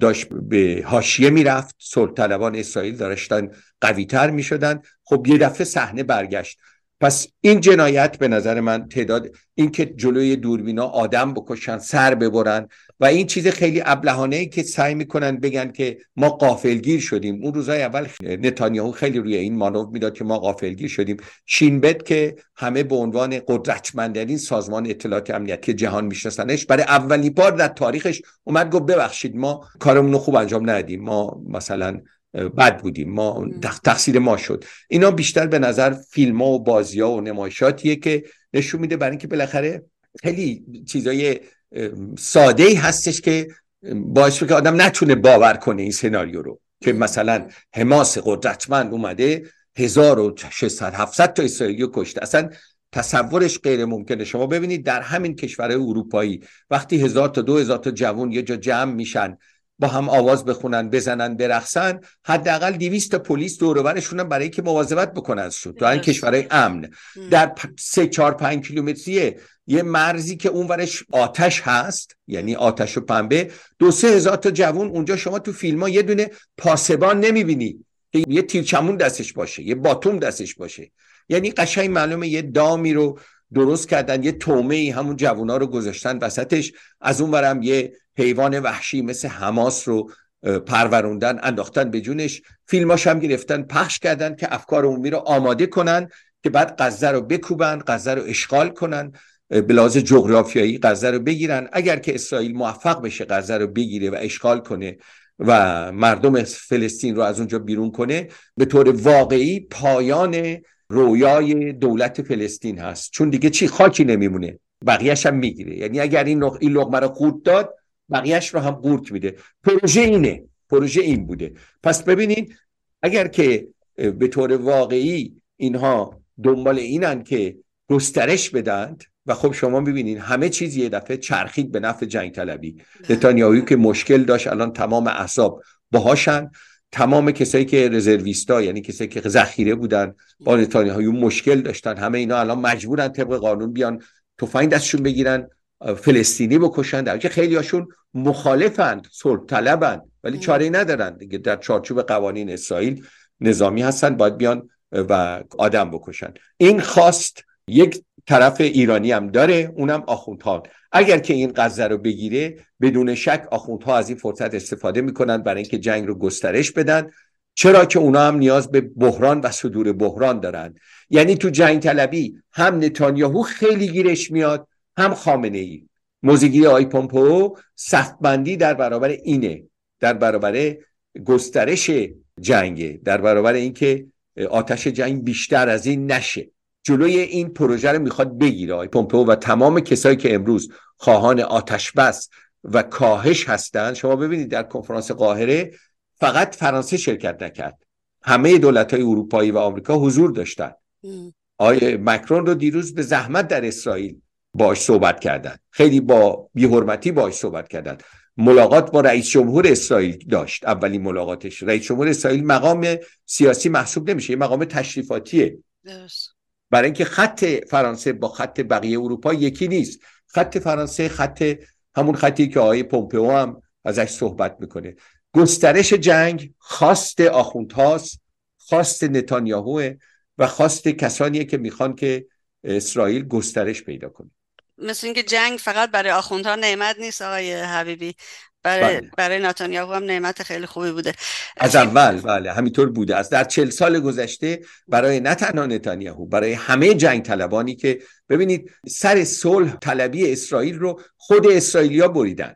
داشت به حاشیه میرفت، صلح طلبان اسرائیل داشتن قوی‌تر میشدن. خب یه دفعه صحنه برگشت. پس این جنایت به نظر من تعداد این که جلوی دوربینا آدم بکشن، سر ببرن و این چیز خیلی ابلهانه ای که سعی میکنن بگن که ما غافلگیر شدیم. اون روزهای اول نتانیاهو خیلی روی این مانور میداد که ما غافلگیر شدیم. شینبت که همه به عنوان قدرتمندترین سازمان اطلاعات امنیتی جهان میشناسنش، برای اولین بار در تاریخش اومد گفت ببخشید ما کارمون رو خوب انجام ندادیم، ما مثلا بد بودیم، ما تقصیر ما شد. اینا بیشتر به نظر فیلم‌ها و بازی‌ها و نمایشاتیه که نشون میده، برای اینکه بالاخره خیلی چیزای ساده‌ای هستش که باعث میشه که آدم نتونه باور کنه این سناریو رو که مثلا حماس قدرتمند اومده هزار و ششصد هفتصد تا اسرائیلیو کشته. اصلا تصورش غیر ممکنه. شما ببینید در همین کشورهای اروپایی وقتی هزار تا دو هزار تا جوان یه جا جمع میشن با هم آواز بخونن، بزنن، برقصن، حداقل دویست تا پلیس دور و برشون برای که مواظبت بکنن شد. در این کشورهای امن در سه چهار پنج کیلومتریه یه مرزی که اونورش آتش هست، یعنی آتش و پنبه، دو سه هزار تا جوان اونجا. شما تو فیلم‌ها یه دونه پاسبان نمی‌بینی که یه تیرچمون دستش باشه، یه باتوم دستش باشه. یعنی قشنگ معلومه یه دامی رو درست کردن، یه تومه‌ای همون جوونا رو گذاشتن وسطش، از اونورم یه حیوان وحشی مثل حماس رو پروروندن، انداختن به جونش. فیلماش هم گرفتن پخش کردن که افکار عمومی رو آماده کنن که بعد غزه رو بکوبن، غزه رو اشغال کنن، به لحاظ جغرافیایی غزه رو بگیرن. اگر که اسرائیل موفق بشه غزه رو بگیره و اشغال کنه و مردم فلسطین رو از اونجا بیرون کنه، به طور واقعی پایان رویای دولت فلسطین هست، چون دیگه چی خاکی نمیمونه، بقیه‌اش هم میگیره. یعنی اگر این لقمه رو قورت داد، بقیه‌اش رو هم قورت میده. پروژه اینه، پروژه این بوده. پس ببینین اگر که به طور واقعی اینها دنبال اینن که گسترش بدند، و خب شما میبینین همه چیز یه دفعه چرخید به نفع جنگ طلبی. نتانیاهو که مشکل داشت الان تمام احزاب باهاشن، تمام کسایی که رزرویستا، یعنی کسایی که ذخیره بودن، با نتانیاهو مشکل داشتن، همه اینا الان مجبورن طبق قانون بیان تفنگ دستشون بگیرن، فلسطینی بکشن، در حالی که خیلی هاشون مخالفند، صلح طلبند ولی چاره‌ای ندارن دیگه، در چارچوب قوانین اسرائیل نظامی هستن، باید بیان و آدم بکشن. این خواست یک طرف ایرانی هم داره، اونم آخوندها. اگر که این غزه رو بگیره بدون شک آخوندها از این فرصت استفاده میکنن برای اینکه جنگ رو گسترش بدن، چرا که اونا هم نیاز به بحران و صدور بحران دارن. یعنی تو جنگ طلبی هم نتانیاهو خیلی گیرش میاد، هم خامنه ای. موزگی آی پومپئو سخت‌بندی در برابر اینه، در برابر گسترش جنگه، در برابر اینکه آتش جنگ بیشتر از این نشه. جلوی این پروژه رو میخواد بگیره آی پومپئو و تمام کسایی که امروز خواهان آتش بس و کاهش هستند. شما ببینید در کنفرانس قاهره فقط فرانسه شرکت نکرد، همه دولت‌های اروپایی و آمریکا حضور داشتند. آقای مکرون رو دیروز به زحمت در اسرائیل باهاش صحبت کردند، خیلی با بی‌حرمتی باهاش صحبت کردند. ملاقات با رئیس جمهور اسرائیل داشت، اولین ملاقاتش. رئیس جمهور اسرائیل مقام سیاسی محسوب نمیشه، این مقام تشریفاتیه. درست. برای اینکه خط فرانسه با خط بقیه اروپا یکی نیست. خط فرانسه خط همون خطی که آقای پومپئو هم ازش صحبت میکنه. گسترش جنگ خواست آخوندهاست، خواست نتانیاهوه و خواست کسانیه که میخوان که اسرائیل گسترش پیدا کنه. مثل اینکه جنگ فقط برای آخوندها نعمت نیست آقای حبیبی، برای بله. برای نتانیاهو هم نعمت خیلی خوبی بوده از اول. بله همینطور بوده، از در چهل سال گذشته برای نه تنها نتانیاهو، برای همه جنگ طلبانی که ببینید سر صلح طلبی اسرائیل رو خود اسرائیلیا بریدن.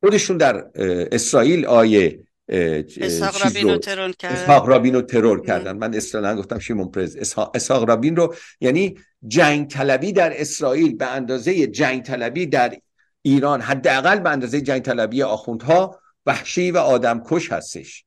خودشون در اسرائیل آیه اسحاق رابین رو ترور کردن. اسحاق رابین رو ترور کردن. من اصلا گفتم شیمون پرز اسحاق اسحاق رابین رو، یعنی جنگ طلبی در اسرائیل به اندازه جنگ طلبی در ایران، حداقل به اندازه جنگ طلبی آخوندها، وحشی و آدمکش هستش.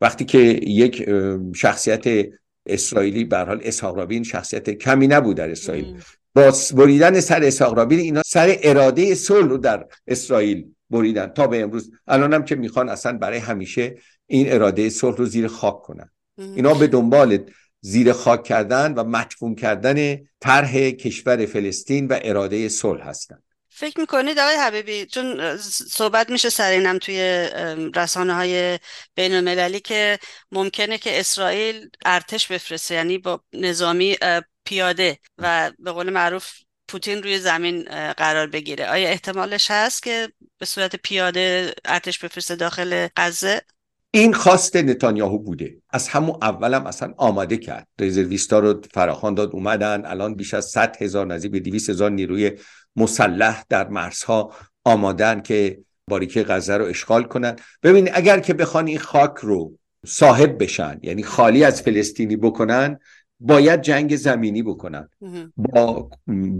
وقتی که یک شخصیت اسرائیلی به هر حال اسحاق رابین شخصیت کمی نبود در اسرائیل، با بریدن سر اسحاق رابین اینا سر اراده صلح رو در اسرائیل بریدن تا به امروز. الان هم که میخوان اصلا برای همیشه این اراده صلح رو زیر خاک کنن. اینا به دنبال زیر خاک کردن و مدفون کردن طرح کشور فلسطین و اراده صلح هستن. فکر میکنید آقای حبیبی، چون صحبت میشه سر اینم توی رسانه های بین المللی که ممکنه که اسرائیل ارتش بفرسته، یعنی با نظامی پیاده و به قول معروف پوتین روی زمین قرار بگیره، آیا احتمالش هست که به صورت پیاده ارتش بفرسته داخل غزه؟ این خواست نتانیاهو بوده، از همون اولم اصلا آماده کرد، رزرویستا رو فراخوان داد اومدن. الان بیش از صد هزار نزدیک به دویست هزار نیروی مسلح در مرزها آمادن که باریکه غزه رو اشغال کنن. ببین اگر که بخوان این خاک رو صاحب بشن، یعنی خالی از فلسطینی بکنن، باید جنگ زمینی بکنن. با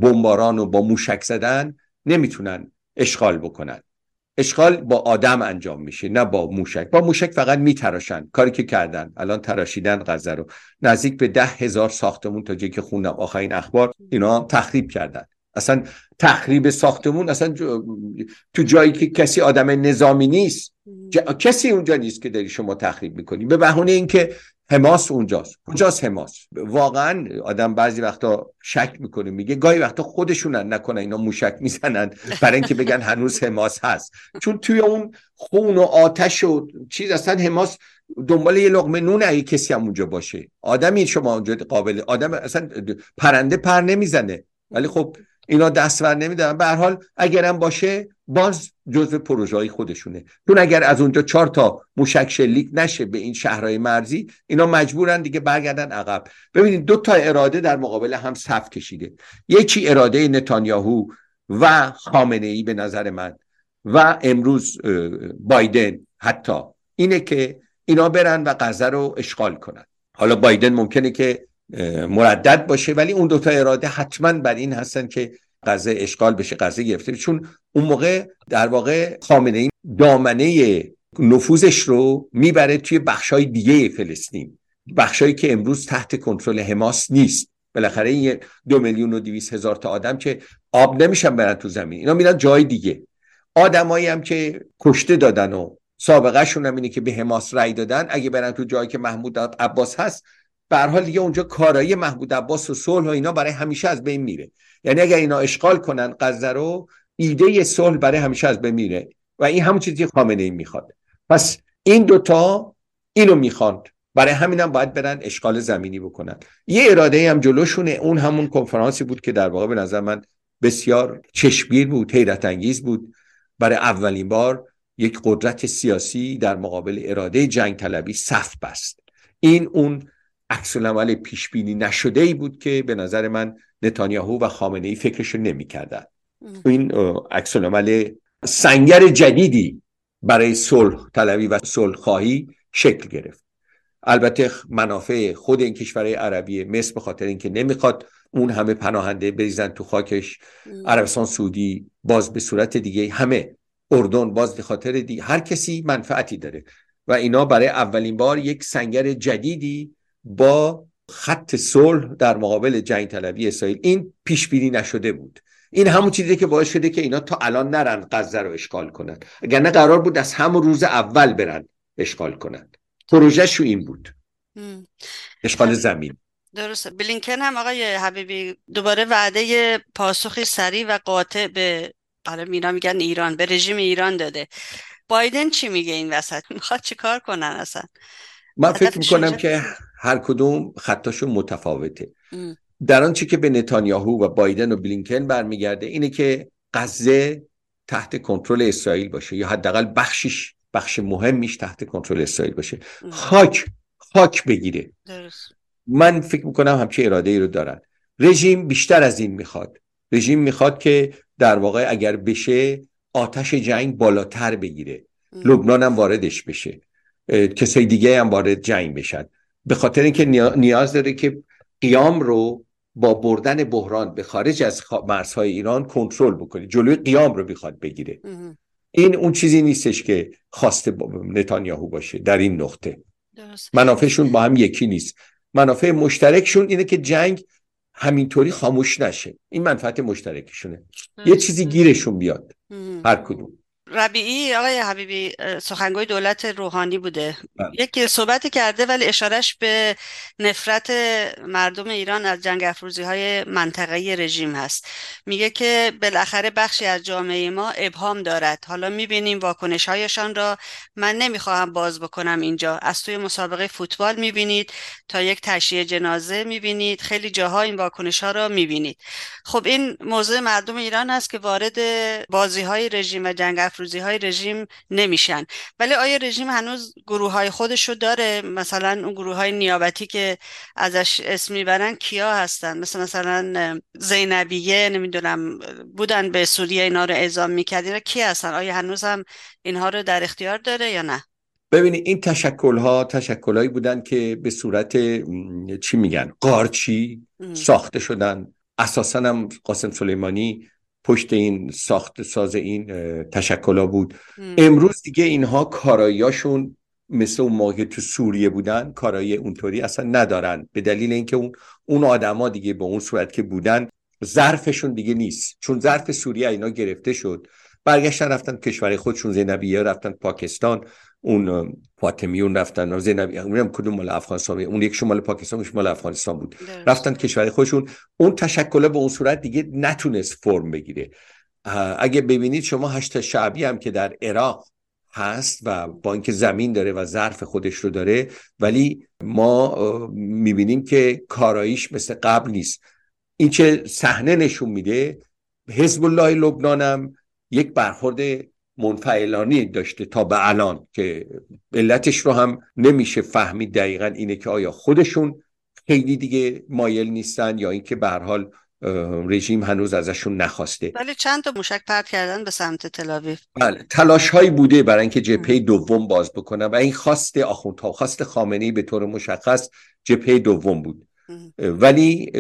بمباران و با موشک زدن نمیتونن اشغال بکنن. اشغال با آدم انجام میشه، نه با موشک. با موشک فقط میتراشن، کاری که کردن. الان تراشیدن غزه رو، نزدیک به ده هزار ساختمون تا جایی که خوندم آخرین اخبار اینا تخریب کردن. اصلا تخریب ساختمون، اصلا جو... تو جایی که کسی آدم نظامی نیست، ج... کسی اونجا نیست که داری شما تخریب میکنی به بهونه اینکه حماس اونجاست. کجاست حماس؟ واقعا آدم بعضی وقتا شک میکنه، میگه گاهی وقتا خودشونن، نکنه اینا موشک میزنن برای اینکه بگن هنوز حماس هست، چون توی اون خون و آتش و چیز اصلا حماس دنبال یه لقمه نون اگه کسی هم اونجا باشه. آدمی شما اونجا قابل آدم اصلا پرنده پر نمیزنه، ولی خب اینا دستور نمیدن. به هر حال اگرم باشه باز جزء پروژه‌های خودشونه، چون اگر از اونجا چهار تا موشک شلیک نشه به این شهرهای مرزی، اینا مجبورن دیگه برگردن عقب. ببینید دو تا اراده در مقابل هم صف کشیده، یکی اراده نتانیاهو و خامنه‌ای به نظر من و امروز بایدن حتی، اینه که اینا برن و غزه رو اشغال کنن. حالا بایدن ممکنه که مردد باشه، ولی اون دوتا اراده حتما بر این هستن که غزه اشغال بشه، غزه گرفته بشه، چون اون موقع در واقع خامنه ای دامنه نفوذش رو میبره توی بخشای دیگه فلسطین، بخشایی که امروز تحت کنترل حماس نیست. بالاخره این دو میلیون و دویست هزار تا آدم که آب نمیشن برن تو زمین، اینا میرن جای دیگه. آدمایی هم که کشته دادن و سابقه شون هم اینه که به حماس رای دادن، اگه برن تو جایی که محمود عباس هست، به هر حال دیگه اونجا کارایی محمود عباس و صلح و اینا برای همیشه از بین میره. یعنی اگر اینا اشغال کنن غزه رو، ایده صلح برای همیشه از بین میره و این همون چیزی خامنه ای میخواد. پس این دوتا اینو میخواند. برای همینم باید برن اشغال زمینی بکنن. یه اراده هم جلوشونه، اون همون کنفرانسی بود که در واقع به نظر من بسیار چشمگیر بود، حیرت انگیز بود. برای اولین بار یک قدرت سیاسی در مقابل اراده جنگ طلبی صف بست. این اون عکس العمل پیش بینی نشده‌ای بود که به نظر من نتانیاهو و خامنه‌ای فکرشو نمی‌کردن. این عکس العمل سنگر جدیدی برای صلح طلبی و صلح خواهی شکل گرفت. البته منافع خود این کشورهای عربی، مصر به خاطر اینکه نمیخواد اون همه پناهنده بریزن تو خاکش، عربستان سعودی باز به صورت دیگه، همه اردن باز به خاطر دیگه، هر کسی منفعتی داره و اینا برای اولین بار یک سنگر جدیدی با خط صلح در مقابل جنگ طلبی اسرائیل، این پیش بینی نشده بود. این همون چیزی که باعث شده که اینا تا الان نرن غزه رو اشغال کنن، اگر نه قرار بود از همون روز اول برن اشغال کنن. پروژه شو این بود، اشغال زمین. درسته. بلینکن هم آقای حبیبی دوباره وعده پاسخی سریع و قاطع به حالا مینا میگن ایران، به رژیم ایران داده. بایدن چی میگه این وسط؟ میخواد چی کار کنن اصلا؟ من فکر میکنم شجا... که هر کدوم خطاشون متفاوته. ام. در آن چی که به نتانیاهو و بایدن و بلینکن برمیگرده اینه که غزه تحت کنترل اسرائیل باشه، یا حداقل بخشش بخش مهمیش تحت کنترل اسرائیل باشه، خاک خاک بگیره. درست. من فکر میکنم همچه اراده ای رو دارن. رژیم بیشتر از این میخواد. رژیم میخواد که در واقع اگر بشه آتش جنگ بالاتر بگیره، لبنان هم واردش بشه، کسای دیگه هم وارد جنگ بشن، به خاطر اینکه نیاز داره که قیام رو با بردن بحران به خارج از مرزهای ایران کنترل بکنه، جلوی قیام رو میخواد بگیره. ام. این اون چیزی نیستش که خواسته با نتانیاهو باشه در این نقطه. درست. منافعشون با هم یکی نیست. منافع مشترکشون اینه که جنگ همینطوری خاموش نشه. این منفعت مشترکشونه. درست. یه چیزی گیرشون بیاد. مم. هر کدوم. ربیعی، آقای حبیبی، سخنگوی دولت روحانی بوده. یکی صحبت کرده ولی اشارش به نفرت مردم ایران از جنگ افروزی‌های منطقه‌ای رژیم هست. میگه که بالاخره بخشی از جامعه ما ابهام دارد. حالا میبینیم واکنش‌هایشان را من نمیخواهم باز بکنم اینجا. از توی مسابقه فوتبال میبینید تا یک تشییع جنازه میبینید. خیلی جاها این واکنش‌ها را میبینید. خب این موضوع مردم ایران است که وارد بازی‌های رژیم و جنگ افروزی‌های رژیم نمیشن. ولی آیا رژیم هنوز گروه‌های خودشو داره؟ مثلا اون گروه‌های نیابتی که ازش اسم میبرن کیا هستن؟ مثلا مثلا زینبیه نمیدونم بودن به سوریه اینا رو اعزام می‌کردن، کی هستن؟ آیا هنوز هم اینها رو در اختیار داره یا نه؟ ببینید این تشکل‌ها تشکل‌هایی بودن که به صورت چی میگن؟ قارچی ساخته شدن. اساساً هم قاسم سلیمانی پشت این ساخت ساز این تشکل‌ها بود. ام. امروز دیگه اینها کاراییاشون مثل اون موقع تو سوریه بودن کارایی اونطوری اصلا ندارن، به دلیل اینکه اون اون آدما دیگه به اون صورت که بودن ظرفشون دیگه نیست، چون ظرف سوریه اینا گرفته شد، برگشتن رفتن کشور خودشون. زینبیه رفتن پاکستان، اون فاطمیون رفتن، زینبیه میگم کدوم مال افغانستان، اون یک شمال پاکستان و شمال افغانستان بود، رفتن کشور خودشون. اون تشکل به اون صورت دیگه نتونست فرم بگیره. اگه ببینید شما هشت شعبی هم که در عراق هست و با اینکه زمین داره و ظرف خودش رو داره، ولی ما میبینیم که کاراییش مثل قبل نیست. این چه صحنه نشون میده. حزب الله لبنانم یک برخورد منفعلانی داشته تا به الان که علتش رو هم نمیشه فهمید دقیقاً اینه که آیا خودشون خیلی دیگه مایل نیستن یا اینکه به هر حال رژیم هنوز ازشون نخواسته. بله چند تا موشک پرت کردن به سمت تل‌آویو. بله تلاش‌هایی بوده برای اینکه جبهه دوم باز بکنن و این خواست آخوندها، خواست خامنه‌ای به طور مشخص جبهه دوم بود. ولی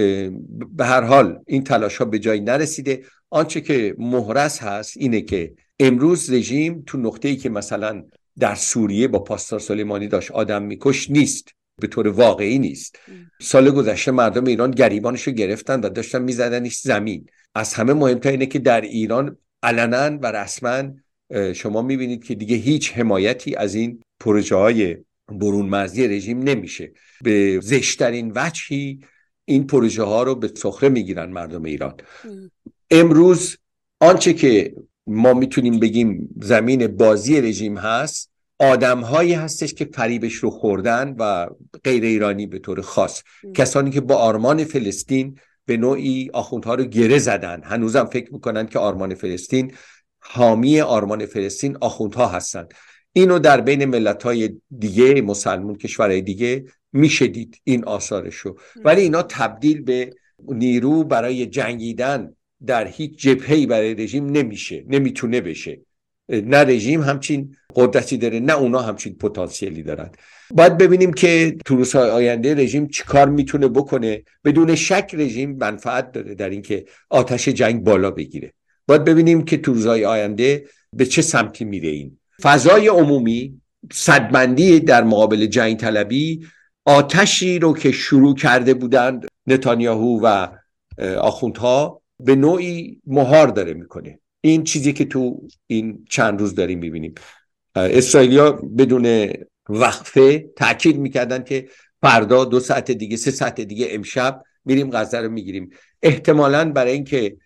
به هر حال این تلاش‌ها به جایی نرسیده. آنچه که محرز هست اینه که امروز رژیم تو نقطه‌ای که مثلا در سوریه با پاستار سلیمانی داشت آدم میکش نیست، به طور واقعی نیست. سال گذشته مردم ایران گریبانشو گرفتن و داشتن میزدنش زمین. از همه مهمتر اینه که در ایران علنا و رسما شما میبینید که دیگه هیچ حمایتی از این پروژه‌های برون مرزی رژیم نمیشه. به زشترین وجهی این پروژه ها رو به سخره میگیرن مردم ایران. امروز آنچه که ما میتونیم بگیم زمین بازی رژیم هست آدم‌هایی هستش که فریبش رو خوردن و غیر ایرانی به طور خاص ام. کسانی که با آرمان فلسطین به نوعی آخوندها رو گره زدن، هنوزم فکر میکنن که آرمان فلسطین، حامی آرمان فلسطین آخوندها هستن. اینو در بین ملت‌های دیگه مسلمان کشورهای دیگه میشه دید این آثارشو، ولی اینا تبدیل به نیرو برای جنگیدن در هیچ جبهه‌ای برای رژیم نمیشه، نمیتونه بشه. نه رژیم همچین قدرتی داره نه اونا همچین پتانسیلی دارن. باید ببینیم که تو روزهای آینده رژیم چیکار میتونه بکنه. بدون شک رژیم منفعت داره در اینکه آتش جنگ بالا بگیره. باید ببینیم که تو روزهای آینده به چه سمتی میره. این فضای عمومی صدبندی در مقابل جنگ طلبی، آتشی رو که شروع کرده بودند نتانیاهو و آخوندها به نوعی مهار داره میکنه. این چیزی که تو این چند روز داریم میبینیم. اسرائیلیا بدون وقفه تاکید میکردن که فردا دو ساعت دیگه سه ساعت دیگه امشب میریم غزه رو میگیریم. احتمالاً برای اینکه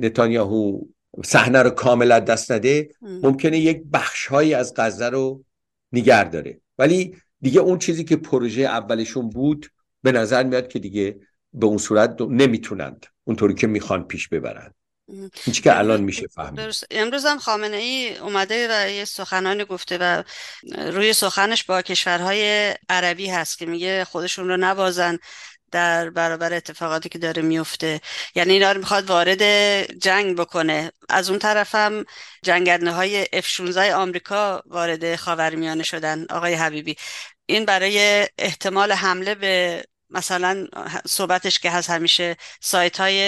نتانیاهو صحنه رو کاملا دست نده ممکنه یک بخشهایی از غزه رو نگه داره، ولی دیگه اون چیزی که پروژه اولشون بود به نظر میاد که دیگه به اون صورت نمیتونند اونطوری که میخوان پیش ببرند. هیچ که الان میشه فهمید. امروز هم خامنه ای اومده و یه سخنانی گفته و روی سخنش با کشورهای عربی هست که میگه خودشون رو نوازن در برابر اتفاقاتی که داره میفته. یعنی اینا رو میخواد وارد جنگ بکنه. از اون طرف هم جنگنده‌های اف شانزده آمریکا وارد خاورمیانه شدن. آقای حبیبی، این برای احتمال حمله به مثلا صحبتش که هست همیشه سایت‌های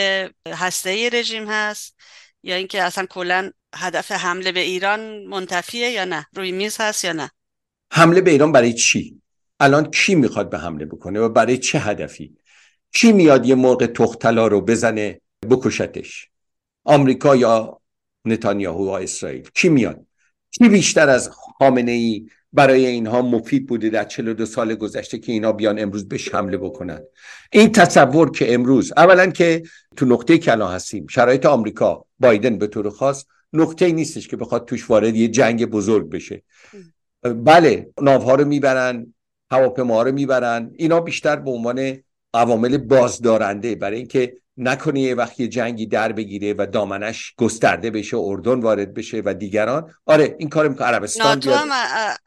هسته‌ای رژیم هست، یا اینکه اصلا کلاً هدف حمله به ایران منتفیه یا نه، روی میز هست یا نه؟ حمله به ایران برای چی؟ الان کی میخواد به حمله بکنه و برای چه هدفی؟ کی میاد یه مرغ تخم طلا رو بزنه بکشتش؟ آمریکا یا نتانیاهو یا اسرائیل؟ کی میاد؟ کی بیشتر از خامنه‌ای برای اینها مفید بوده در چهل و دو سال گذشته که اینا بیان امروز بهش حمله بکنن؟ این تصور که امروز، اولا که تو نقطه که الان هستیم، شرایط آمریکا، بایدن به طور خاص نقطه‌ای نیستش که بخواد توش وارد یه جنگ بزرگ بشه. بله، ناوها رو میبرن، هواپیماها رو میبرن، اینا بیشتر به عنوان عوامل بازدارنده برای اینکه نکنه یه وقتی جنگی در بگیره و دامنش گسترده بشه، اردن وارد بشه و دیگران. آره این کارو میکنه. عربستان ناتو هم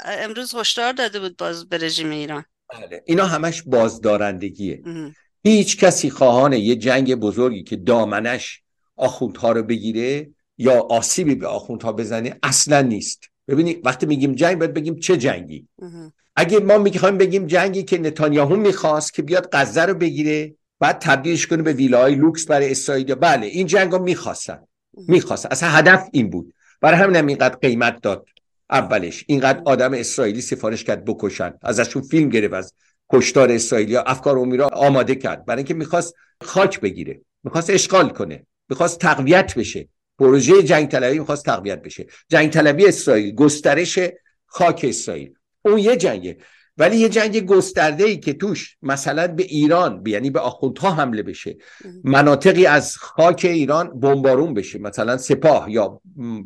امروز هشدار داده بود باز به رژیم ایران. آره اینا همش بازدارندگیه. ام. هیچ کسی خواهان یه جنگ بزرگی که دامنش آخوندها رو بگیره یا آسیبی به آخوندها بزنه اصلا نیست. ببینید وقتی میگیم جنگ باید بگیم چه جنگی. ام. اگه ما میخوایم بگیم جنگی که نتانیاهو میخواست که بیاد غزه رو بگیره بعد تبدیلش کنه به ویلاهای لوکس برای اسرائیل، بله این جنگا میخواستن، میخواستن، اصلا هدف این بود. برای همینم اینقدر قیمت داد اولش، اینقدر آدم اسرائیلی سفارش کرد بکشن، ازشون فیلم گرفت از کشتار اسرائیلی، افکار عمومی را آماده کرد برای اینکه میخواست خاک بگیره، میخواست اشغال کنه، میخواست تقویت بشه. پروژه جنگ طلبی میخواست تقویت بشه، جنگ طلبی اسرائیل، گسترش خاک اسرائیل، اون یه جنگه. ولی یه جنگ گسترده‌ای که توش مثلا به ایران، یعنی به آخوندها حمله بشه، مناطقی از خاک ایران بمبارون بشه، مثلا سپاه یا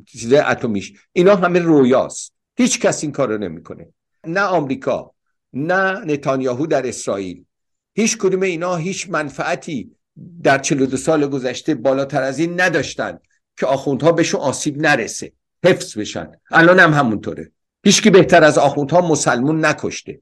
چیز اتمیش، اینا همه رویاست. هیچ کس این کارو نمیکنه، نه آمریکا نه نتانیاهو در اسرائیل. هیچ کدوم اینا هیچ منفعتی در چهل و دو سال گذشته بالاتر از این نداشتن که آخوندها بهشون آسیب نرسه، حفظ بشن. الان هم همونطوره. هیچ کی بهتر از آخوندها مسلمون نکشته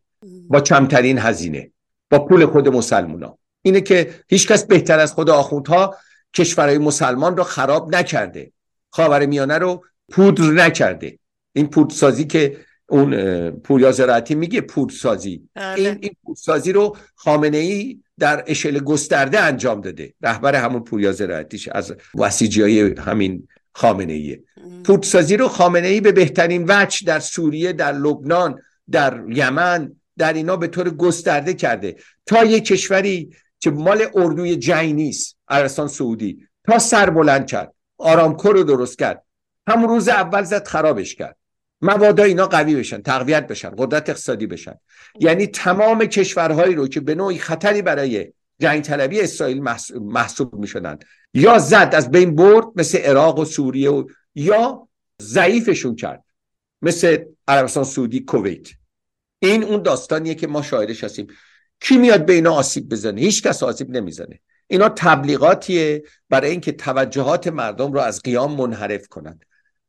با کمترین هزینه، با پول خود مسلمونا. اینه که هیچ کس بهتر از خود آخوندها کشورهای مسلمان رو خراب نکرده، خاورمیانه رو پودر نکرده. این پودرسازی که اون پوریا زراعتی میگه پودرسازی، این این پودرسازی رو خامنه ای در اشل گسترده انجام داده. رهبر همون پوریا زراعتیش از وسیجیای همین خامنه ایه. پودسازی رو خامنه ای به بهترین وجه در سوریه، در لبنان، در یمن، در اینا به طور گسترده کرده. تا یه کشوری که مال اردوی جنگ نیست، عربستان سعودی، تا سر بلند کرد، آرامکو رو درست کرد، همون روز اول زد خرابش کرد. مبادا اینا قوی بشن، تقویت بشن، قدرت اقتصادی بشن. یعنی تمام کشورهایی رو که به نوعی خطری برای جنگ طلبی اسرائیل محسوب می شدن یا زد از بین برد، مثل عراق و سوریه و، یا ضعیفشون کرد، مثل عربستان سعودی، کویت. این اون داستانیه که ما شاهدش هستیم. کی میاد به اینا آسیب بزنه؟ هیچ کس آسیب نمیزنه. اینا تبلیغاتیه برای اینکه توجهات مردم رو از قیام منحرف کنن.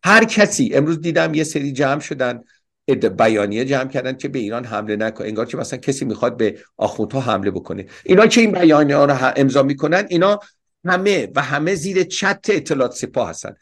هر کسی امروز دیدم یه سری جمع شدن، بیانیه جمع کردن که به ایران حمله نکنه، انگار که مثلا کسی میخواد به آخوندها حمله بکنه. اینا که این بیانیه رو امضا میکنن، اینا همه و همه زیر چت اطلاعات سپاه هستن.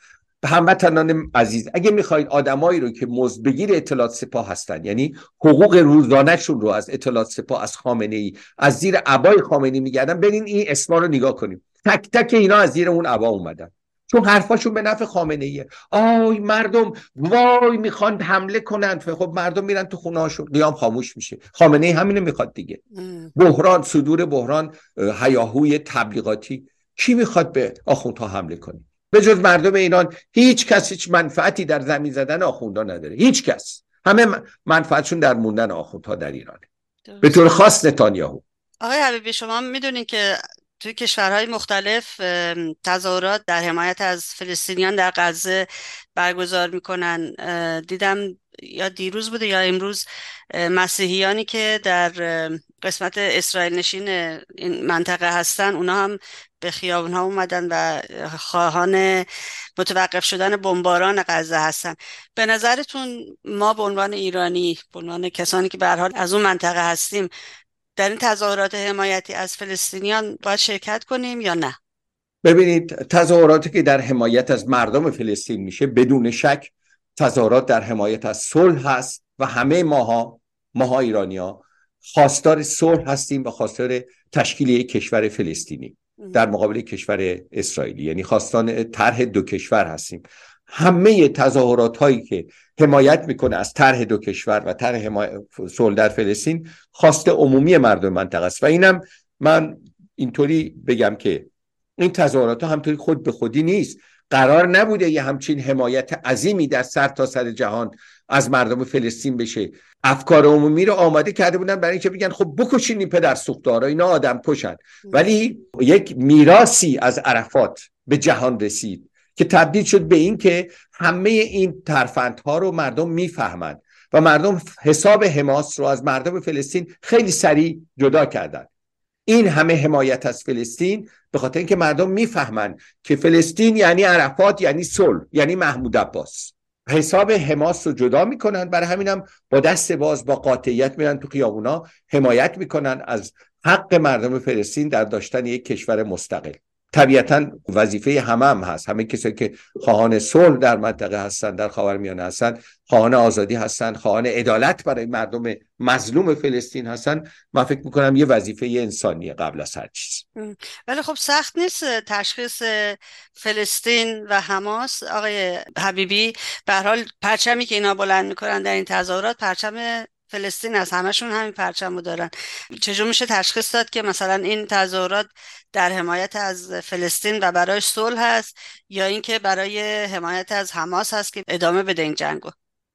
هموطنان عزیز، اگه میخواین آدمایی رو که مزدبگیر اطلاعات سپاه هستن، یعنی حقوق روزانه‌شون رو از اطلاعات سپاه، از خامنه‌ای، از زیر عبای خامنه‌ای میگردن، برین این اسما رو نگاه کنیم. تک تک اینا از زیر اون عبا اومدن، چون حرفاشون به نفع خامنه‌ایه. آی مردم وای میخوان حمله کنن، خب مردم میرن تو خونه‌هاشون، قیام خاموش میشه. خامنه‌ای همینو میخواد دیگه. بحران، صدور بحران، هیاهوی تبلیغاتی. کی میخواد به آخوندها حمله کنه؟ به جز مردم ایران هیچ کس هیچ منفعتی در زمین زدن آخوندا نداره. هیچ کس. همه منفعتشون در موندن آخوندها در ایرانه. درست. به طور خاص نتانیاهو. آقای حبیبی، شما میدونین که توی کشورهای مختلف تظاهرات در حمایت از فلسطینیان در غزه برگزار میکنن. دیدم یا دیروز بوده یا امروز مسیحیانی که در قسمت اسرائیل نشین این منطقه هستن، اونا هم به خیابان‌ها اومدن و خواهان متوقف شدن بمباران غزه هستن. به نظرتون ما به عنوان ایرانی، به عنوان کسانی که به هر حال از اون منطقه هستیم، در این تظاهرات حمایتی از فلسطینیان باید شرکت کنیم یا نه؟ ببینید، تظاهراتی که در حمایت از مردم فلسطین میشه بدون شک تظاهرات در حمایت از صلح هست و همه ماها ماها ایرانی‌ها خواستار صلح هستیم و خواستار تشکیل یک کشور فلسطینی در مقابل کشور اسرائیلی، یعنی خواستان طرح دو کشور هستیم. همه تظاهرات هایی که حمایت میکنه از طرح دو کشور و طرح صلح در فلسطین خواست عمومی مردم منطقه است. و اینم من اینطوری بگم که این تظاهرات ها همطوری خود به خودی نیست. قرار نبوده یه همچین حمایت عظیمی در سر تا سر جهان از مردم فلسطین بشه. افکار عمومی رو آماده کرده بودن برای اینکه بگن خب بکشین این پدر سوختارا، اینا آدم کشن. ولی یک میراثی از عرفات به جهان رسید که تبدیل شد به این که همه این ترفندها رو مردم میفهمند و مردم حساب حماس رو از مردم فلسطین خیلی سریع جدا کردن. این همه حمایت از فلسطین به خاطر اینکه مردم میفهمند که فلسطین یعنی عرفات، یعنی صلح، یعنی محمود عباس. حساب حماس رو جدا میکنن، برای همینم با دست باز با قاطعیت میرن تو خیابونا حمایت میکنن از حق مردم فلسطین در داشتن یک کشور مستقل. طبیعتاً وظیفه همه هم هست، همه کسایی که خواهان صلح در منطقه هستند، در خاورمیانه هستند، خواهان آزادی هستند، خواهان عدالت برای مردم مظلوم فلسطین هستند. من فکر میکنم یه وظیفه انسانی قبل از هر چیز. ولی خب سخت نیست تشخیص فلسطین و حماس آقای حبیبی؟ به هر حال پرچمی که اینا بلند میکنن در این تظاهرات پرچم فلسطین از همشون همین پرچمو دارن. چجور میشه تشخیص داد که مثلا این تظاهرات در حمایت از فلسطین و برای صلح هست یا اینکه برای حمایت از حماس هست که ادامه بده این جنگو؟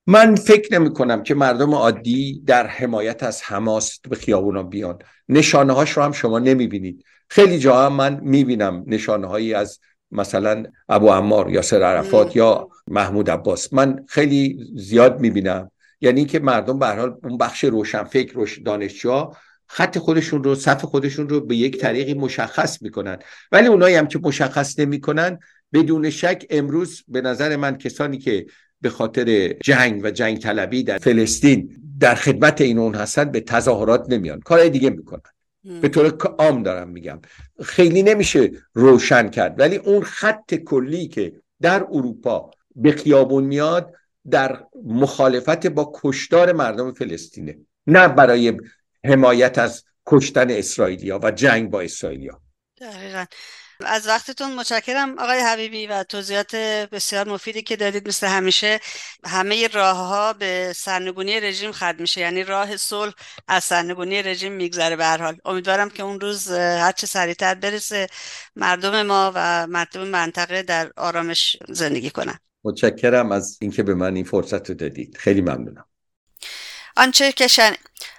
من فکر نمی کنم که مردم عادی در حمایت از حماس به خیابونا بیان. نشانه هاش رو هم شما نمی بینید. خیلی جاها من می بینم نشانه هایی از مثلا ابو عمار، یاسر عرفات ام. یا محمود عباس. من خیلی زیاد می بینم. یعنی که مردم به هر حال اون بخش روشنفکر، روش دانشجوها خط خودشون رو، صف خودشون رو به یک طریقی مشخص میکنن. ولی اونایی هم که مشخص نمیکنن بدون شک امروز به نظر من کسانی که به خاطر جنگ و جنگ طلبی در فلسطین در خدمت این اون هستن به تظاهرات نمیان، کارهای دیگه میکنن. به طور عام دارم میگم، خیلی نمیشه روشن کرد، ولی اون خط کلی که در اروپا به خیابون میاد در مخالفت با کشتار مردم فلسطینه، نه برای حمایت از کشتن اسرائیلیا و جنگ با اسرائیلیا. دقیقاً. از وقتتون متشکرم آقای حبیبی و توضیحات بسیار مفیدی که دادید. مثل همیشه همه راهها به سرنگونی رژیم ختم میشه، یعنی راه صلح از سرنگونی رژیم میگذره. به هر حال امیدوارم که اون روز هر چه سریعتر برسه، مردم ما و مردم منطقه در آرامش زندگی کنن. متشکرم از اینکه به من این فرصت رو دادید، خیلی ممنونم. آنچه که شن...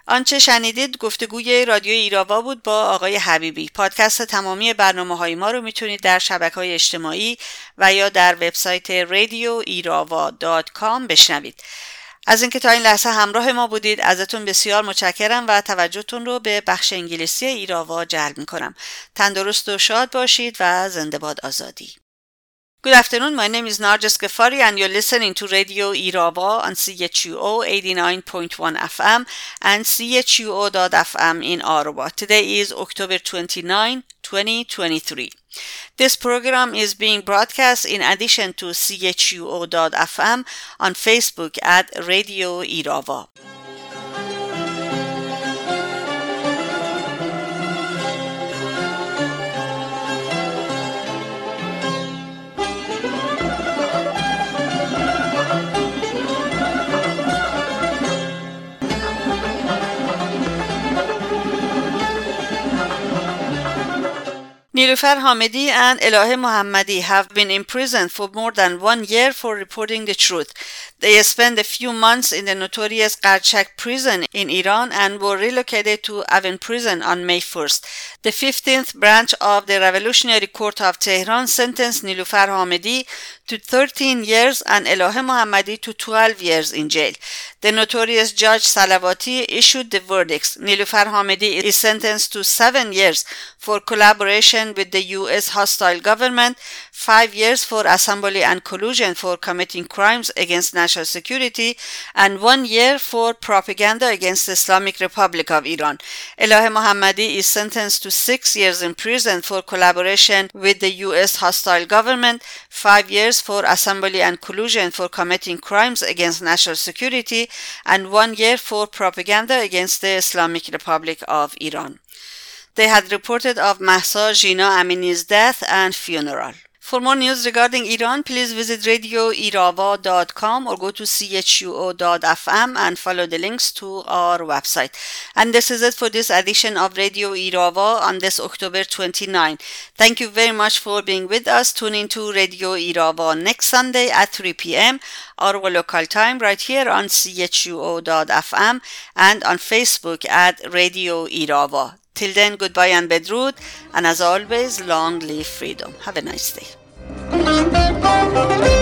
آنچه شنیدید گفتگوی رادیو ایراوا بود با آقای حبیبی. پادکست تمامی برنامه‌های ما رو میتونید در شبکه‌های اجتماعی و یا در وبسایت رادیو ایراوا دات کام بشنوید. از اینکه تا این لحظه همراه ما بودید ازتون بسیار متشکرم و توجهتون رو به بخش انگلیسی ایراوا جلب می‌کنم. تندرست و شاد باشید و زنده باد آزادی. Good afternoon. My name is Narjes Ghaffari and you're listening to Radio Irava on C H U O eighty-nine point one F M and C H U O dot F M in Arwa. Today is October twenty-ninth, twenty twenty-three. This program is being broadcast in addition to C H U O dot F M on Facebook at Radio Irava. Niloufar Hamidi and Elaheh Mohammadi have been imprisoned for more than one year for reporting the truth. They spent a few months in the notorious Karchak prison in Iran and were relocated to Avin prison on May first. The fifteenth branch of the Revolutionary Court of Tehran sentenced Niloufar Hamidi to thirteen years and Elaheh Mohammadi to twelve years in jail. The notorious Judge Salavati issued the verdicts. Niloufar Hamidi is sentenced to seven years for collaboration with the U S hostile government, five years for assembly and collusion for committing crimes against national security, and one year for propaganda against the Islamic Republic of Iran. Elaheh Mohammadi is sentenced to six years in prison for collaboration with the U S hostile government, five years for assembly and collusion for committing crimes against national security, and one year for propaganda against the Islamic Republic of Iran. They had reported of Mahsa Jina Amini's death and funeral. For more news regarding Iran, please visit radio irava dot com or go to C H U O dot F M and follow the links to our website. And this is it for this edition of Radio Irava on this October twenty-ninth. Thank you very much for being with us. Tune in to Radio Irava next Sunday at three p.m. our local time right here on C H U O dot F M and on Facebook at Radio Irava. Till then, goodbye and bedrood, and as always, long live freedom. Have a nice day.